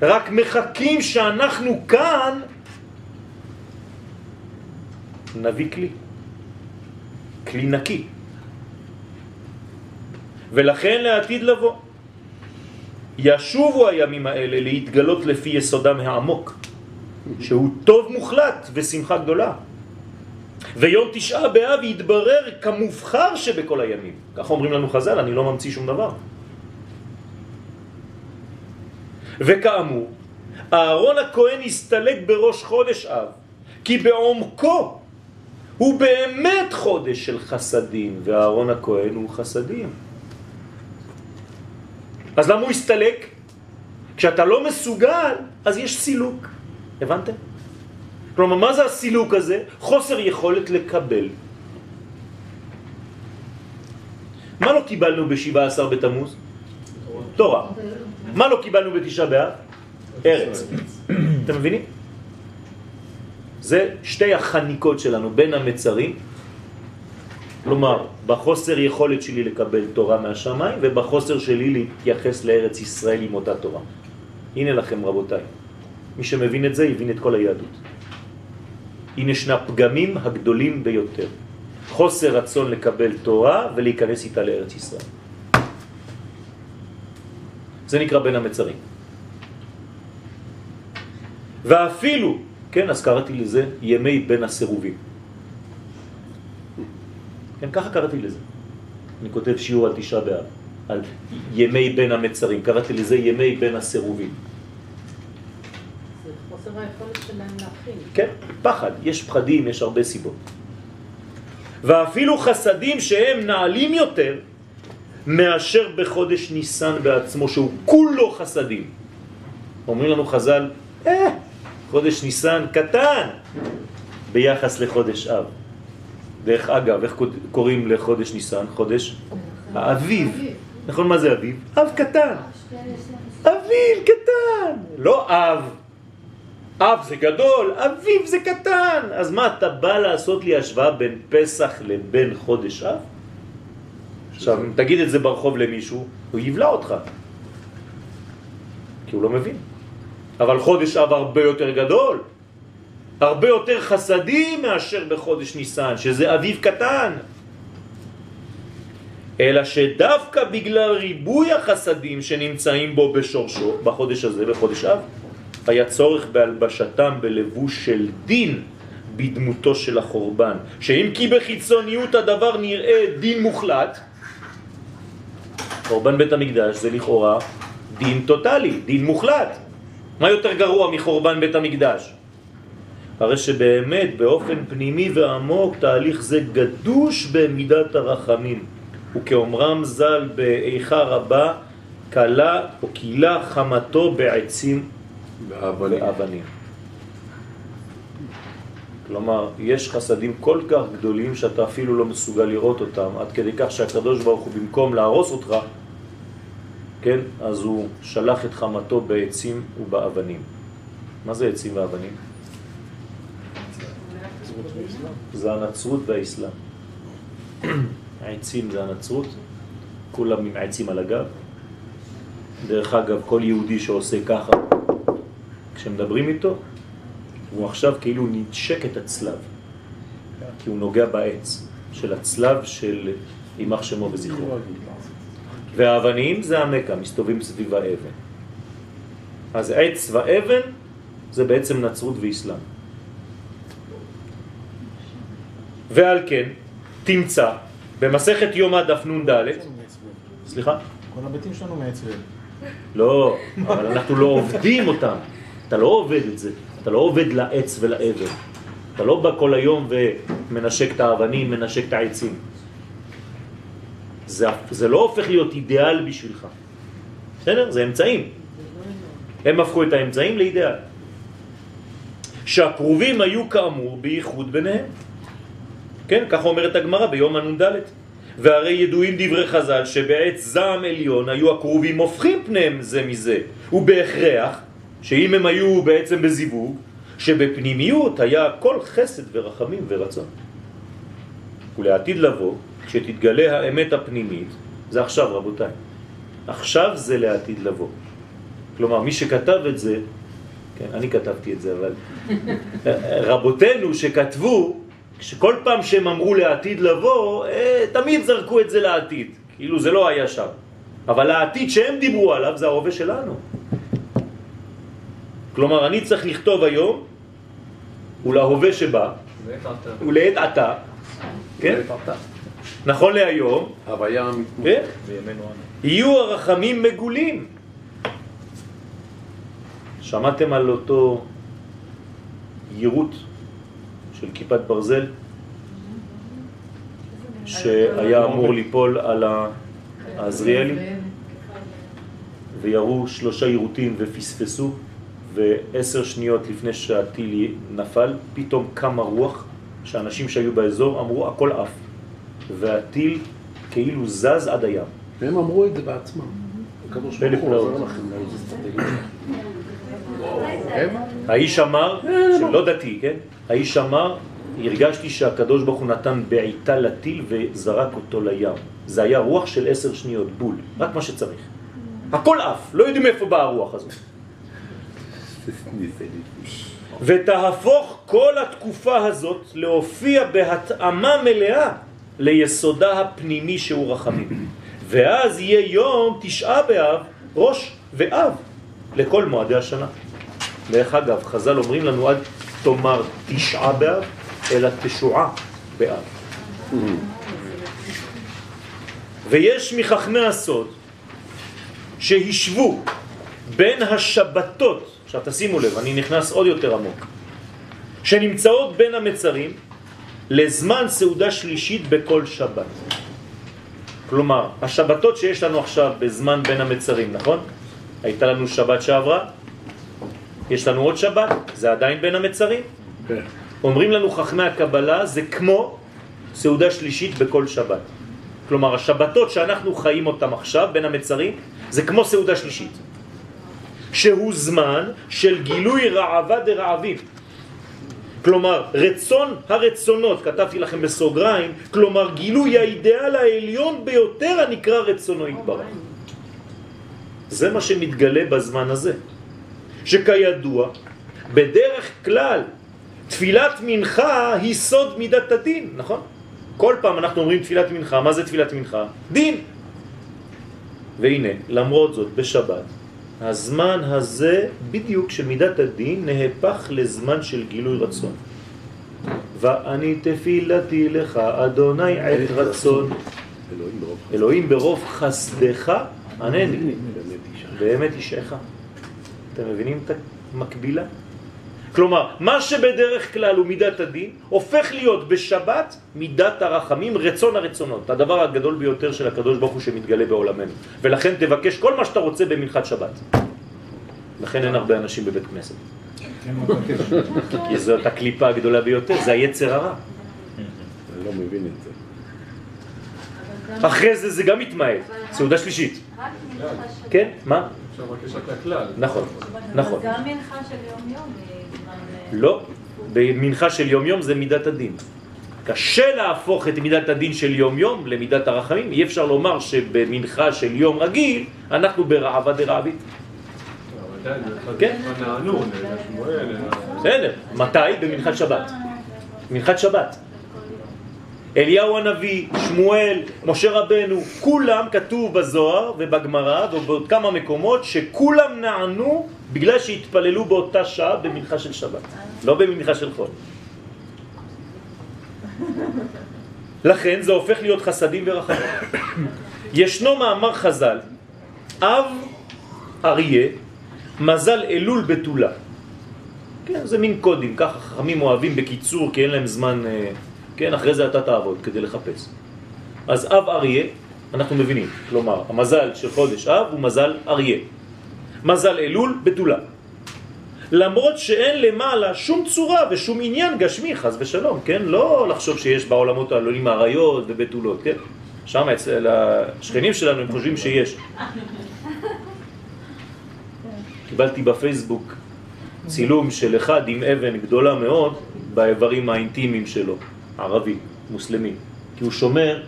רק מחכים שאנחנו כאן נביא כלי, כלי נקי. ולכן לעתיד לבוא ישובו הימים האלה להתגלות לפי יסודם העמוק, שהוא טוב מוחלט ושמחה גדולה. ויום תשעה באב יתברר כמובחר שבכל הימים. כך אומרים לנו חז"ל, אני לא ממציא שום דבר. וכאמור, אהרון הכהן הסתלק בראש חודש אב, כי בעומקו הוא באמת חודש של חסדים, ואהרון הכהן הוא חסדים. אז למה הוא הסתלק? כשאתה לא מסוגל, אז יש סילוק. הבנתם? כלומר, מה זה הסילוק הזה? חוסר יכולת לקבל. מה לא קיבלנו ב-17 בתמוז? תורה. מה לא קיבלנו בתשעה באב? ארץ. אתם מבינים? זה שתי החניקות שלנו בין המצרים, כלומר, בחוסר יכולת שלי לקבל תורה מהשמיים ובחוסר שלי להתייחס לארץ ישראל עם אותה תורה. הנה לכם רבותיי, מי שמבין את זה יבין את כל היהדות. הנה שני הפגמים הגדולים ביותר. חוסר רצון לקבל תורה ולהיכנס איתה לארץ ישראל. זה נקרא בין המצרים. ואפילו, כן, אז קראתי לזה ימי בין הסירובים. כן, ככה קראתי לזה. אני כותב שיעור על תשעה באב, על ימי בין המצרים. קראתי לזה ימי בין הסירובים. זה חוסר היכולת שלהם להכין. כן, פחד. יש פחדים, יש הרבה סיבות. ואפילו חסדים שהם נעלים יותר, מאשר בחודש ניסן בעצמו, שהוא כולו חסדים. אומרים לנו חז"ל, חודש ניסן קטן ביחס לחודש אב. דרך אגב, איך קוראים לחודש ניסן? חודש האביב. נכון, מה זה אביב? אב קטן. אביב קטן. לא אב. אב זה גדול, אביב זה קטן. אז מה, אתה בא לעשות לי השוואה בין פסח לבין חודש אב? עכשיו, אם תגיד את זה ברחוב למישהו, הוא יבלע אותך. כי הוא לא מבין. אבל חודש אב הרבה יותר גדול. הרבה יותר חסדי מאשר בחודש ניסן, שזה אביב קטן. אלא שדווקא בגלל ריבוי החסדים שנמצאים בו בשורשו, בחודש הזה, בחודש אב, היה צורך בהלבשתם בלבוש של דין בדמותו של החורבן. שאם כי בחיצוניות הדבר נראה דין מוחלט, חורבן בית המקדש זה לכאורה דין טוטלי, דין מוחלט. מה יותר גרוע מחורבן בית המקדש? הרי שבאמת באופן פנימי ועמוק תהליך זה גדוש במידת הרחמים, וכאומרם ז"ל באיכה רבה, קלה או קילה חמתו בעצים ואבנים. כלומר, יש חסדים כל כך גדולים שאתה אפילו לא מסוגל לראות אותם, עד כדי כך שהקדוש ברוך הוא במקום להרוס אותך, כן, אז הוא שלח את חמתו בעצים ובאבנים. מה זה עצים ואבנים? זה הנצרות והאסלאם. העצים זה הנצרות, כולם עם עצים על הגב. דרך אגב, כל יהודי שעושה ככה, כשמדברים איתו, הוא עכשיו כאילו נדשק את הצלב, כי הוא נוגע בעץ של הצלב של אימך שמו וזכרו. והאבנים זה המקה, מסתובבים סביב האבן. אז עץ ואבן זה בעצם נצרות ואסלאם. ועל כן תמצא במסכת יומא דף נ"ד, סליחה? כל הבתים שלנו מעץ ואבן. לא, אבל אנחנו לא עובדים אותם. אתה לא עובד את זה. אתה לא עובד לעץ ולאבן. אתה לא בא כל היום ומנשק את האבנים, מנשק את העצים. זה לא הופך להיות אידיאל בשבילך. בסדר? זה אמצעים. הם הפכו את האמצעים לאידיאל. שהקרובים היו כאמור בייחוד ביניהם. כן, כך אומרת הגמרא ביום הנ"ד. והרי ידועים דברי חז"ל שבעת זעם עליון היו הקרובים הופכים פניהם זה מזה, ובהכרח שאם הם היו בעצם בזיווג, שבפנימיות היה כל חסד ורחמים ורצון. ולעתיד לבוא, כשתתגלה האמת הפנימית, זה עכשיו רבותיי, עכשיו זה לעתיד לבוא. כלומר, מי שכתב את זה, כן, אני כתבתי את זה, אבל רבותינו שכתבו, שכל פעם שהם אמרו לעתיד לבוא, תמיד זרקו את זה לעתיד, כאילו זה לא היה שם. אבל העתיד שהם דיברו עליו זה ההווה שלנו. כלומר, אני צריך לכתוב היום, ולהווה שבא, ולעת עתה, כן? נכון להיום, יהיו הרחמים מגולים. שמעתם על אותו יירוט של כיפת ברזל שהיה אמור ליפול על האזריאלי, וירו 3 יירוטים ופספסו, ו10 שניות לפני שהטיל נפל פתאום קמה רוח שאנשים שהיו באזור אמרו הכל עף, והטיל כאילו זז עד הים. והם אמרו את זה בעצמם. האיש אמר, שלא דתי, כן? האיש אמר, הרגשתי שהקדוש ברוך הוא נתן בעיטה לטיל וזרק אותו לים. זה היה רוח של 10 שניות, בול, רק מה שצריך. הכל עף, לא יודעים איפה באה הרוח הזאת. ותהפוך כל התקופה הזאת להופיע בהתאמה מלאה ליסודה הפנימי שהוא רחמים. ואז יהיה יום 9 באב, ראש ואב, לכל מועדי השנה. דרך אגב, חז"ל אומרים לנו עד תאמר 9 באב, אלא 9 באב. ויש מחכמי הסוד שהשבו בין השבתות, עכשיו תשימו לב, אני נכנס עוד יותר עמוק, שנמצאות בין המצרים לזמן סעודה שלישית בכל שבת. כלומר, השבתות שיש לנו עכשיו בזמן בין המצרים, נכון? הייתה לנו שבת שעברה, יש לנו עוד שבת, זה עדיין בין המצרים. Okay. אומרים לנו חכמי הקבלה, זה כמו סעודה שלישית בכל שבת. כלומר, השבתות שאנחנו חיים אותם עכשיו בין המצרים, זה כמו סעודה שלישית. שהוא זמן של גילוי רעבה דרעבים. כלומר, רצון הרצונות, כתבתי לכם בסוגריים, כלומר, גילוי האידאל העליון ביותר הנקרא רצונו יתברך. זה מה שמתגלה בזמן הזה. שכידוע, בדרך כלל, תפילת מנחה היא סוד מידת הדין, נכון? כל פעם אנחנו אומרים תפילת מנחה, מה זה תפילת מנחה? דין. והנה, למרות זאת, בשבת, הזמן הזה בדיוק של מידת הדין נהפך לזמן של גילוי רצון. ואני תפילתי לך, אדוני, עת רצון. אלוהים ברוב חסדך, ענה לי, באמת אישך. אתם מבינים את המקבילה? כלומר, מה שבדרך כלל הוא מידת הדין, הופך להיות בשבת מידת הרחמים, רצון הרצונות, הדבר הגדול ביותר של הקדוש ברוך הוא שמתגלה בעולמנו. ולכן תבקש כל מה שאתה רוצה במנחת שבת. לכן אין הרבה אנשים בבית כנסת. כי זאת הקליפה הגדולה ביותר, זה היצר הרע. אני לא מבין את זה. אחרי זה זה גם מתמעט, סעודה שלישית. כן? מה? נכון, נכון. גם מנחה של יום יום. לא, במנחה של יום יום זה מידת הדין. קשה להפוך את מידת הדין של יום יום למידת הרחמים. אי אפשר לומר שבמנחה של יום רגיל אנחנו ברעבה דרעבית. כן? בסדר, מתי? במנחת שבת. מנחת שבת. אליהו הנביא, שמואל, משה רבנו, כולם כתוב בזוהר ובגמרא ובעוד כמה מקומות שכולם נענו בגלל שהתפללו באותה שעה במנחה של שבת, לא במנחה של חול. לכן זה הופך להיות חסדים ורחמים. ישנו מאמר חז"ל, אב אריה, מזל אלול בתולה. כן, זה מין קודים, ככה חכמים אוהבים בקיצור כי אין להם זמן... כן, אחרי זה אתה תעבוד כדי לחפש. אז אב אריה, אנחנו מבינים, כלומר, המזל של חודש אב הוא מזל אריה. מזל אלול בתולה. למרות שאין למעלה שום צורה ושום עניין גשמי, חס ושלום, כן? לא לחשוב שיש בעולמות העליונים עריות ובתולות, כן? שם אצל השכנים שלנו הם חושבים שיש. קיבלתי בפייסבוק צילום של אחד עם אבן גדולה מאוד באיברים האינטימיים שלו, ערבי, מוסלמי. כי הוא שומר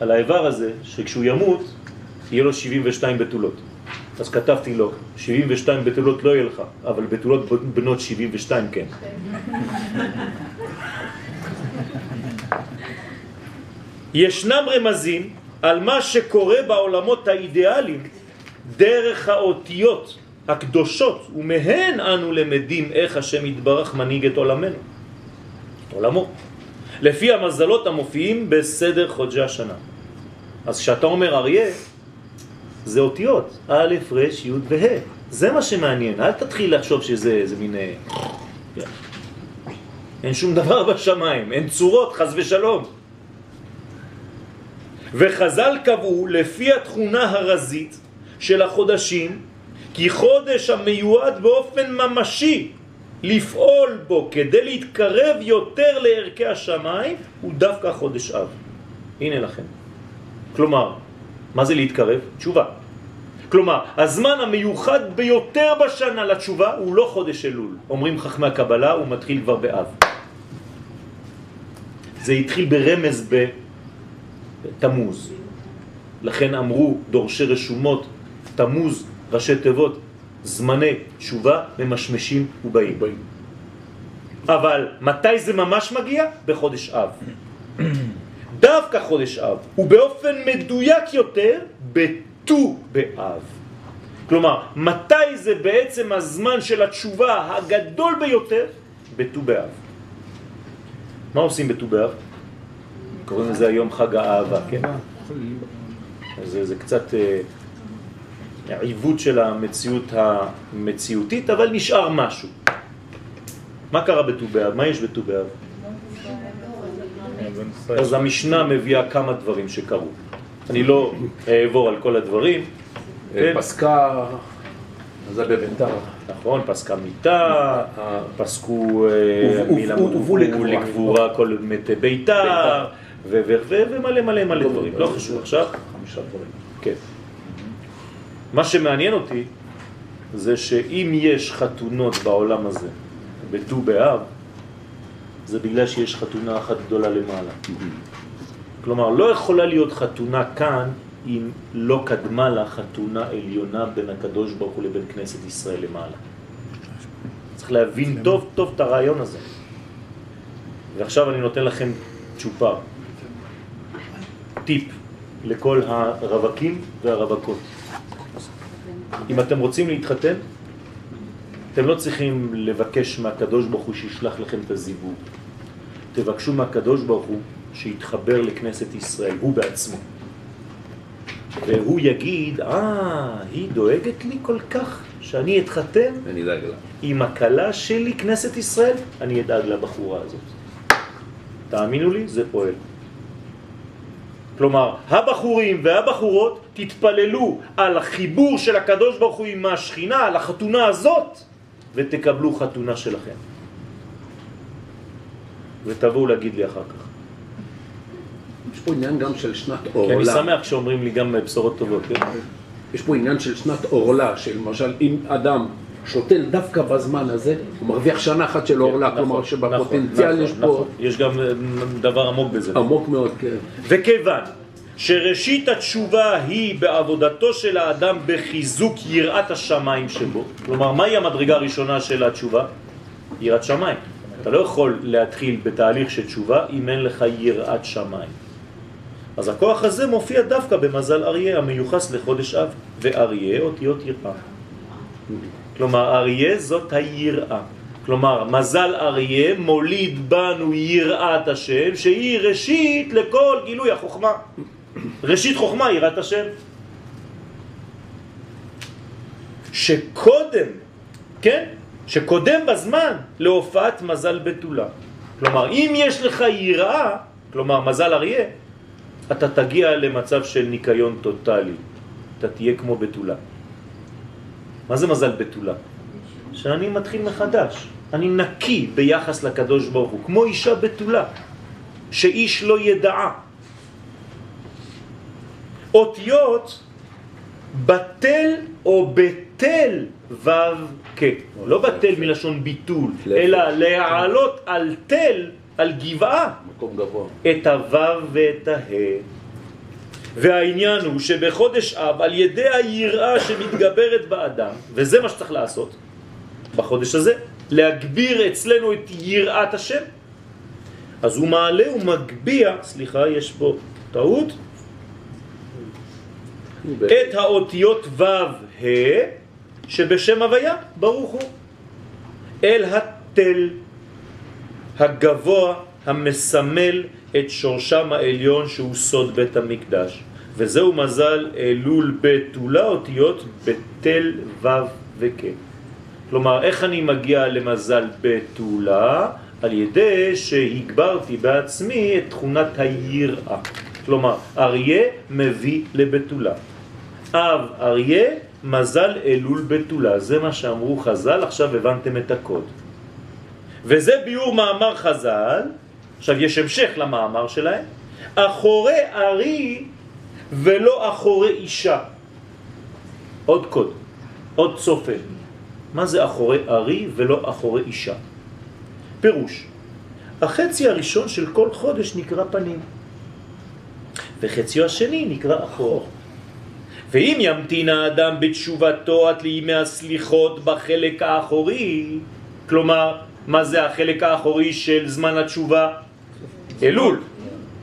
על האיבר הזה שכשהוא ימות יהיה לו 72 בתולות. אז כתבתי לו, 72 בתולות לא יהיה לך, אבל בתולות בנות 72 כן. ישנם רמזים על מה שקורה בעולמות האידיאליים דרך האותיות הקדושות, ומהן אנו למדים איך השם יתברך מנהיג את עולמנו, את עולמו, לפי המזלות המופיעים בסדר חודשי השנה. אז כשאתה אומר אריה, זה אותיות, א', ר', י' וה'. זה מה שמעניין, אל תתחיל לחשוב שזה מין... אין שום דבר בשמיים, אין צורות, חס ושלום. וחז"ל קבעו לפי התכונה הרזית של החודשים, כי חודש המיועד באופן ממשי לפעול בו כדי להתקרב יותר לערכי השמיים הוא דווקא חודש אב. הנה לכם. כלומר, מה זה להתקרב? תשובה. כלומר, הזמן המיוחד ביותר בשנה לתשובה הוא לא חודש אלול. אומרים חכמי הקבלה, הוא מתחיל כבר באב. זה התחיל ברמז בתמוז. לכן אמרו דורשי רשומות, תמוז, ראשי תיבות, זמני תשובה ממשמשים ובאים. אבל מתי זה ממש מגיע? בחודש אב. דווקא חודש אב, ובאופן מדויק יותר, בטו באב. כלומר, מתי זה בעצם הזמן של התשובה הגדול ביותר? בטו באב. מה עושים בטו באב? קוראים לזה היום חג האהבה, כן? זה קצת... העיוות של המציאות המציאותית, אבל נשאר משהו. מה קרה בט"ו באב? מה יש בט"ו באב? אז המשנה מביאה כמה דברים שקרו. אני לא אעבור על כל הדברים. פסקה, זה בבנתה. נכון, פסקה מיטה, פסקו לקבורה כל מתי ביתה, ומלא מלא מלא דברים. לא חשוב עכשיו. 5 דברים. כן. מה שמעניין אותי זה שאם יש חתונות בעולם הזה בט"ו באב, זה בגלל שיש חתונה אחת גדולה למעלה. כלומר, לא יכולה להיות חתונה כאן אם לא קדמה לה חתונה עליונה בין הקדוש ברוך הוא לבין כנסת ישראל למעלה. צריך להבין טוב טוב את הרעיון הזה. ועכשיו אני נותן לכם צ'ופר, טיפ לכל הרווקים והרווקות. אם אתם רוצים להתחתן, אתם לא צריכים לבקש מהקדוש ברוך הוא שישלח לכם את הזיווג. תבקשו מהקדוש ברוך הוא שיתחבר לכנסת ישראל, הוא בעצמו. והוא יגיד, היא דואגת לי כל כך שאני אתחתן עם הקלה שלי כנסת ישראל, אני אדאג לבחורה הזאת. תאמינו לי, זה פועל. כלומר, הבחורים והבחורות תתפללו על החיבור של הקדוש ברוך הוא עם השכינה, על החתונה הזאת, ותקבלו חתונה שלכם. ותבואו להגיד לי אחר כך. יש פה עניין גם של שנת אורלה. כי אני שמח שאומרים לי גם בשורות טובות. יש פה עניין של שנת אורלה, שלמשל אם אדם שותל דווקא בזמן הזה, הוא מרוויח שנה אחת של אורלה, כלומר שבפוטנציאל יש פה... יש גם דבר עמוק בזה. עמוק מאוד, כן. וכיוון שראשית התשובה היא בעבודתו של האדם בחיזוק יראת השמיים שבו, כלומר, מהי המדרגה הראשונה של התשובה? יראת שמיים. אתה לא יכול להתחיל בתהליך של תשובה אם אין לך יראת שמיים. אז הכוח הזה מופיע דווקא במזל אריה המיוחס לחודש אב, ואריה אותיות יראה. כלומר, אריה זאת היראה. כלומר, מזל אריה מוליד בנו יראת השם, שהיא ראשית לכל גילוי החוכמה. ראשית חוכמה יראת השם. שקודם, כן? שקודם בזמן להופעת מזל בתולה. כלומר, אם יש לך יראה, כלומר מזל אריה, אתה תגיע למצב של ניקיון טוטלי. אתה תהיה כמו בתולה. מה זה מזל בתולה? שאני מתחיל מחדש, אני נקי ביחס לקדוש ברוך הוא, כמו אישה בתולה, שאיש לא ידעה. אותיות בטל או בטל וו כ. לא בטל מלשון ביטול, אלא להעלות על תל, על גבעה, את הוו ואת הה. והעניין הוא שבחודש אב, על ידי היראה שמתגברת באדם, וזה מה שצריך לעשות בחודש הזה, להגביר אצלנו את יראת השם, אז הוא מעלה ומגביה, סליחה, יש פה טעות, את האותיות וו ה שבשם הוויה, ברוך הוא, אל התל הגבוה המסמל את שורשם העליון שהוא סוד בית המקדש. וזהו מזל אלול בתולה אותיות בתל וו וכ. כלומר, איך אני מגיע למזל בתולה? על ידי שהגברתי בעצמי את תכונת היראה. כלומר, אריה מביא לבתולה. אב אריה, מזל אלול בתולה. זה מה שאמרו חז"ל, עכשיו הבנתם את הקוד. וזה ביור מאמר חז"ל. עכשיו יש המשך למאמר שלהם. אחורי ארי ולא אחורי אישה. עוד קוד, עוד צופה. מה זה אחורי ארי ולא אחורי אישה? פירוש, החצי הראשון של כל חודש נקרא פנים, וחציו השני נקרא אחור. ואם ימתין האדם בתשובתו עד לימי הסליחות בחלק האחורי, כלומר, מה זה החלק האחורי של זמן התשובה? אלול.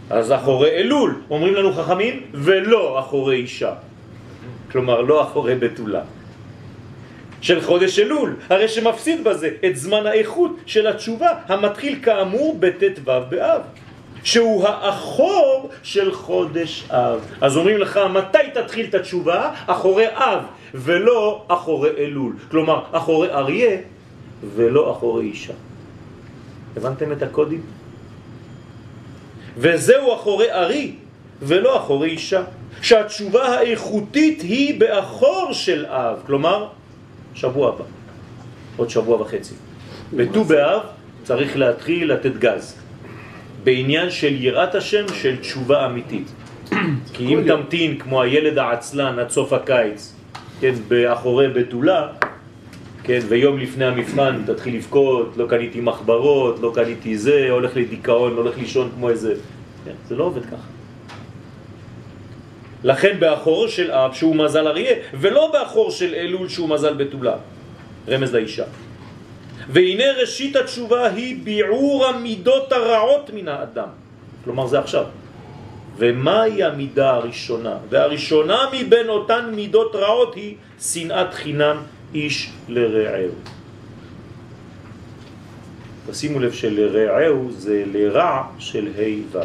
אז אחורי אלול, אומרים לנו חכמים, ולא אחורי אישה. כלומר, לא אחורי בתולה. של חודש אלול, הרי שמפסיד בזה את זמן האיכות של התשובה, המתחיל כאמור בט"ו באב, שהוא האחור של חודש אב. אז אומרים לך, מתי תתחיל את התשובה? אחורי אב, ולא אחורי אלול. כלומר, אחורי אריה, ולא אחורי אישה. הבנתם את הקודים? וזהו אחורי ארי, ולא אחורי אישה. שהתשובה האיכותית היא באחור של אב, כלומר, שבוע הבא, עוד שבוע וחצי. בט"ו באב צריך להתחיל לתת גז. בעניין של יראת השם, של תשובה אמיתית. כי אם תמתין כמו הילד העצלן עד סוף הקיץ, כן, באחורי בתולה, כן, ויום לפני המבחן תתחיל לבכות, לא קניתי מחברות, לא קניתי זה, הולך לדיכאון, הולך לישון כמו איזה, כן, זה לא עובד ככה. לכן באחור של אב שהוא מזל אריה, ולא באחור של אלול שהוא מזל בתולה, רמז לאישה. והנה ראשית התשובה היא ביעור המידות הרעות מן האדם. כלומר זה עכשיו. ומהי המידה הראשונה? והראשונה מבין אותן מידות רעות היא שנאת חינם איש לרעהו. תשימו לב שלרעהו זה לרע של ה' ו'.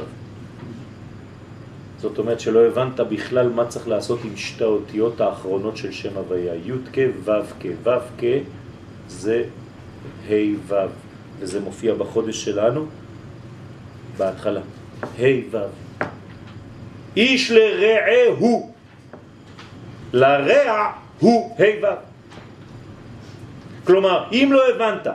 זאת אומרת שלא הבנת בכלל מה צריך לעשות עם שתי האותיות האחרונות של שם הוויה. י' כ' ו' כ'. ו' כ' זה ה' ו', וזה מופיע בחודש שלנו בהתחלה. ה' ו'. איש לרעהו. לרע הוא ה' ו'. כלומר, אם לא הבנת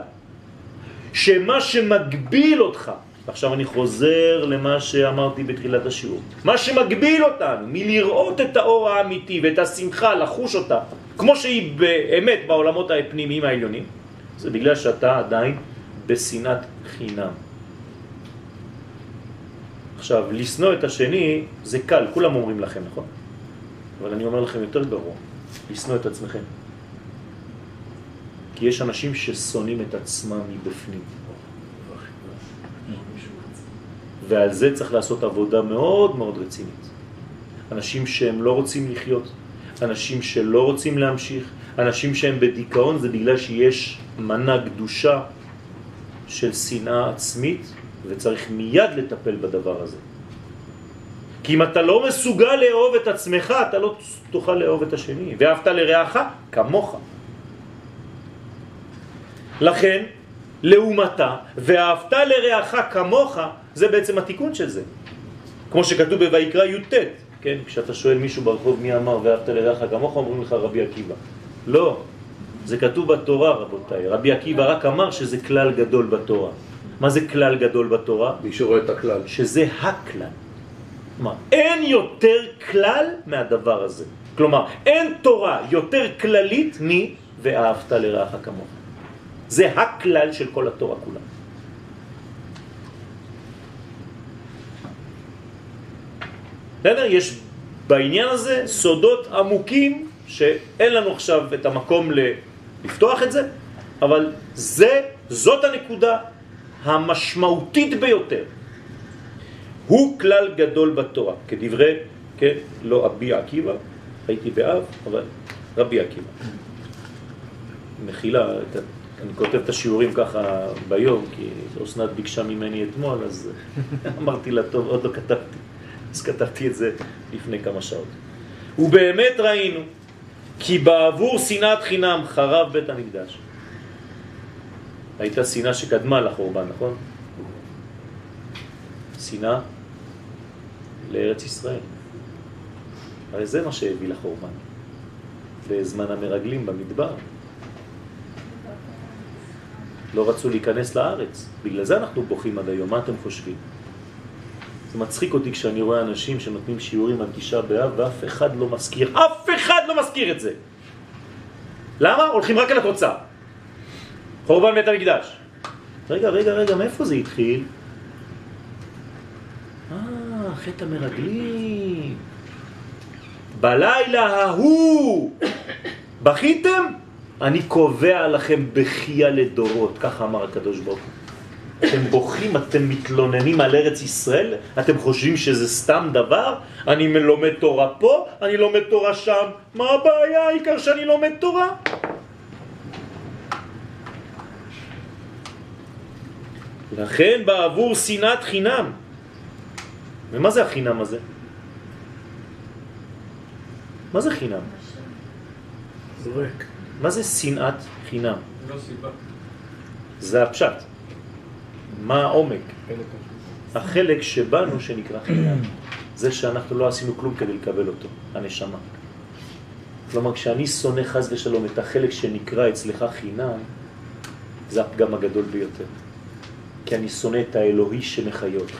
שמה שמגביל אותך, עכשיו אני חוזר למה שאמרתי בתחילת השיעור. מה שמגביל אותנו מלראות את האור האמיתי ואת השמחה, לחוש אותה, כמו שהיא באמת בעולמות הפנימיים העליונים, זה בגלל שאתה עדיין בשנאת חינם. עכשיו, לסנוע את השני זה קל, כולם אומרים לכם, נכון? אבל אני אומר לכם יותר גרוע, לסנוע את עצמכם. כי יש אנשים ששונאים את עצמם מבפנים. ועל זה צריך לעשות עבודה מאוד מאוד רצינית. אנשים שהם לא רוצים לחיות, אנשים שלא רוצים להמשיך, אנשים שהם בדיכאון, זה בגלל שיש מנה גדושה של שנאה עצמית, וצריך מיד לטפל בדבר הזה. כי אם אתה לא מסוגל לאהוב את עצמך, אתה לא תוכל לאהוב את השני. ואהבת לרעך כמוך. לכן, לעומתה, ואהבת לרעך כמוך, זה בעצם התיקון של זה. כמו שכתוב בויקרא י"ט, כן? כשאתה שואל מישהו ברחוב מי אמר ואהבת לרעך כמוך, אומרים לך רבי עקיבא. לא, זה כתוב בתורה, רבותיי. רבי עקיבא רק אמר שזה כלל גדול בתורה. מה זה כלל גדול בתורה? מי שרואה את הכלל. שזה הכלל. עצמה. אין יותר כלל מהדבר הזה. כלומר, אין תורה יותר כללית ואהבת לרעך כמוך. זה הכלל של כל התורה כולה. יש בעניין הזה סודות עמוקים שאין לנו עכשיו את המקום לפתוח את זה, אבל זאת הנקודה המשמעותית ביותר. הוא כלל גדול בתורה, כדברי, כן, לא אבי עקיבא, הייתי באב, אבל רבי עקיבא. מחילה, אני כותב את השיעורים ככה ביום, כי אוסנת ביקשה ממני אתמול, אז אמרתי לה, טוב, עוד לא כתבתי. אז כתבתי את זה לפני כמה שעות. ובאמת ראינו, כי בעבור שנאת חינם חרב בית המקדש. הייתה שנאה שקדמה לחורבן, נכון? שנאה לארץ ישראל. הרי זה מה שהביא לחורבן. בזמן המרגלים במדבר. לא רצו להיכנס לארץ. בגלל זה אנחנו בוכים עד היום. מה אתם חושבים? זה מצחיק אותי כשאני רואה אנשים שנותנים שיעורים על תשעה באב ואף אחד לא מזכיר. אף אחד לא מזכיר את זה. למה? הולכים רק על התוצאה. חורבן בית המקדש. רגע, מאיפה זה התחיל? חטא המרגלים. בלילה ההוא בכיתם? אני קובע לכם בכייה לדורות, ככה אמר הקדוש ברוך הוא. אתם בוכים, אתם מתלוננים על ארץ ישראל, אתם חושבים שזה סתם דבר? אני לומד תורה פה, אני לומד תורה שם, מה הבעיה? העיקר שאני לומד תורה? לכן בעבור שנאת חינם. ומה זה החינם הזה? מה זה חינם? זורק. מה זה שנאת חינם? לא סיבה. זה הפשט. מה העומק? החלק שבנו שנקרא חינם. זה שאנחנו לא עשינו כלום כדי לקבל אותו, הנשמה. כלומר, כשאני שונא חס ושלום את החלק שנקרא אצלך חינם, זה הפגם הגדול ביותר. כי אני שונא את האלוהי שמחיה אותך.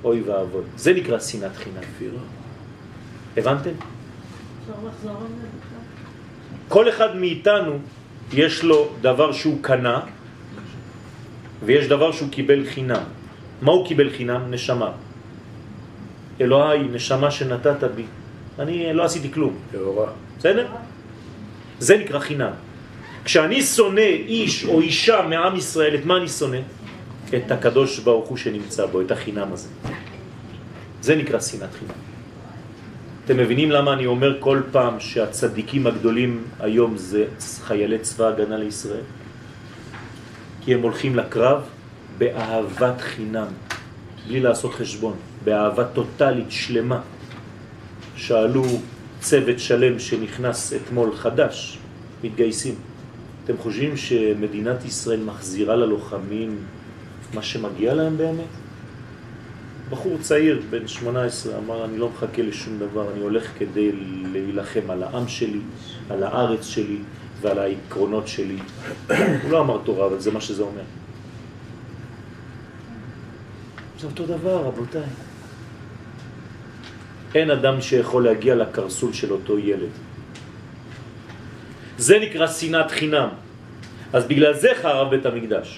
אוי ואבוי. זה נקרא שנאת חינם. הבנתם? כל אחד מאיתנו יש לו דבר שהוא קנה ויש דבר שהוא קיבל חינם. מה הוא קיבל חינם? נשמה. אלוהי, נשמה שנתת בי. אני לא עשיתי כלום. בסדר? זה נקרא חינם. כשאני שונא איש או אישה מעם ישראל, את מה אני שונא? את הקדוש ברוך הוא שנמצא בו, את החינם הזה. זה נקרא שנאת חינם. אתם מבינים למה אני אומר כל פעם שהצדיקים הגדולים היום זה חיילי צבא הגנה לישראל? כי הם הולכים לקרב באהבת חינם, בלי לעשות חשבון, באהבה טוטלית שלמה. שאלו צוות שלם שנכנס אתמול חדש, מתגייסים. אתם חושבים שמדינת ישראל מחזירה ללוחמים מה שמגיע להם באמת? בחור צעיר, בן 18, אמר, אני לא מחכה לשום דבר, אני הולך כדי להילחם על העם שלי, על הארץ שלי ועל העקרונות שלי. הוא לא אמר תורה, אבל זה מה שזה אומר. זה אותו דבר, רבותיי. אין אדם שיכול להגיע לקרסול של אותו ילד. זה נקרא שנאת חינם. אז בגלל זה חרב בית המקדש.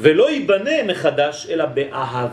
ולא ייבנה מחדש, אלא באהבה.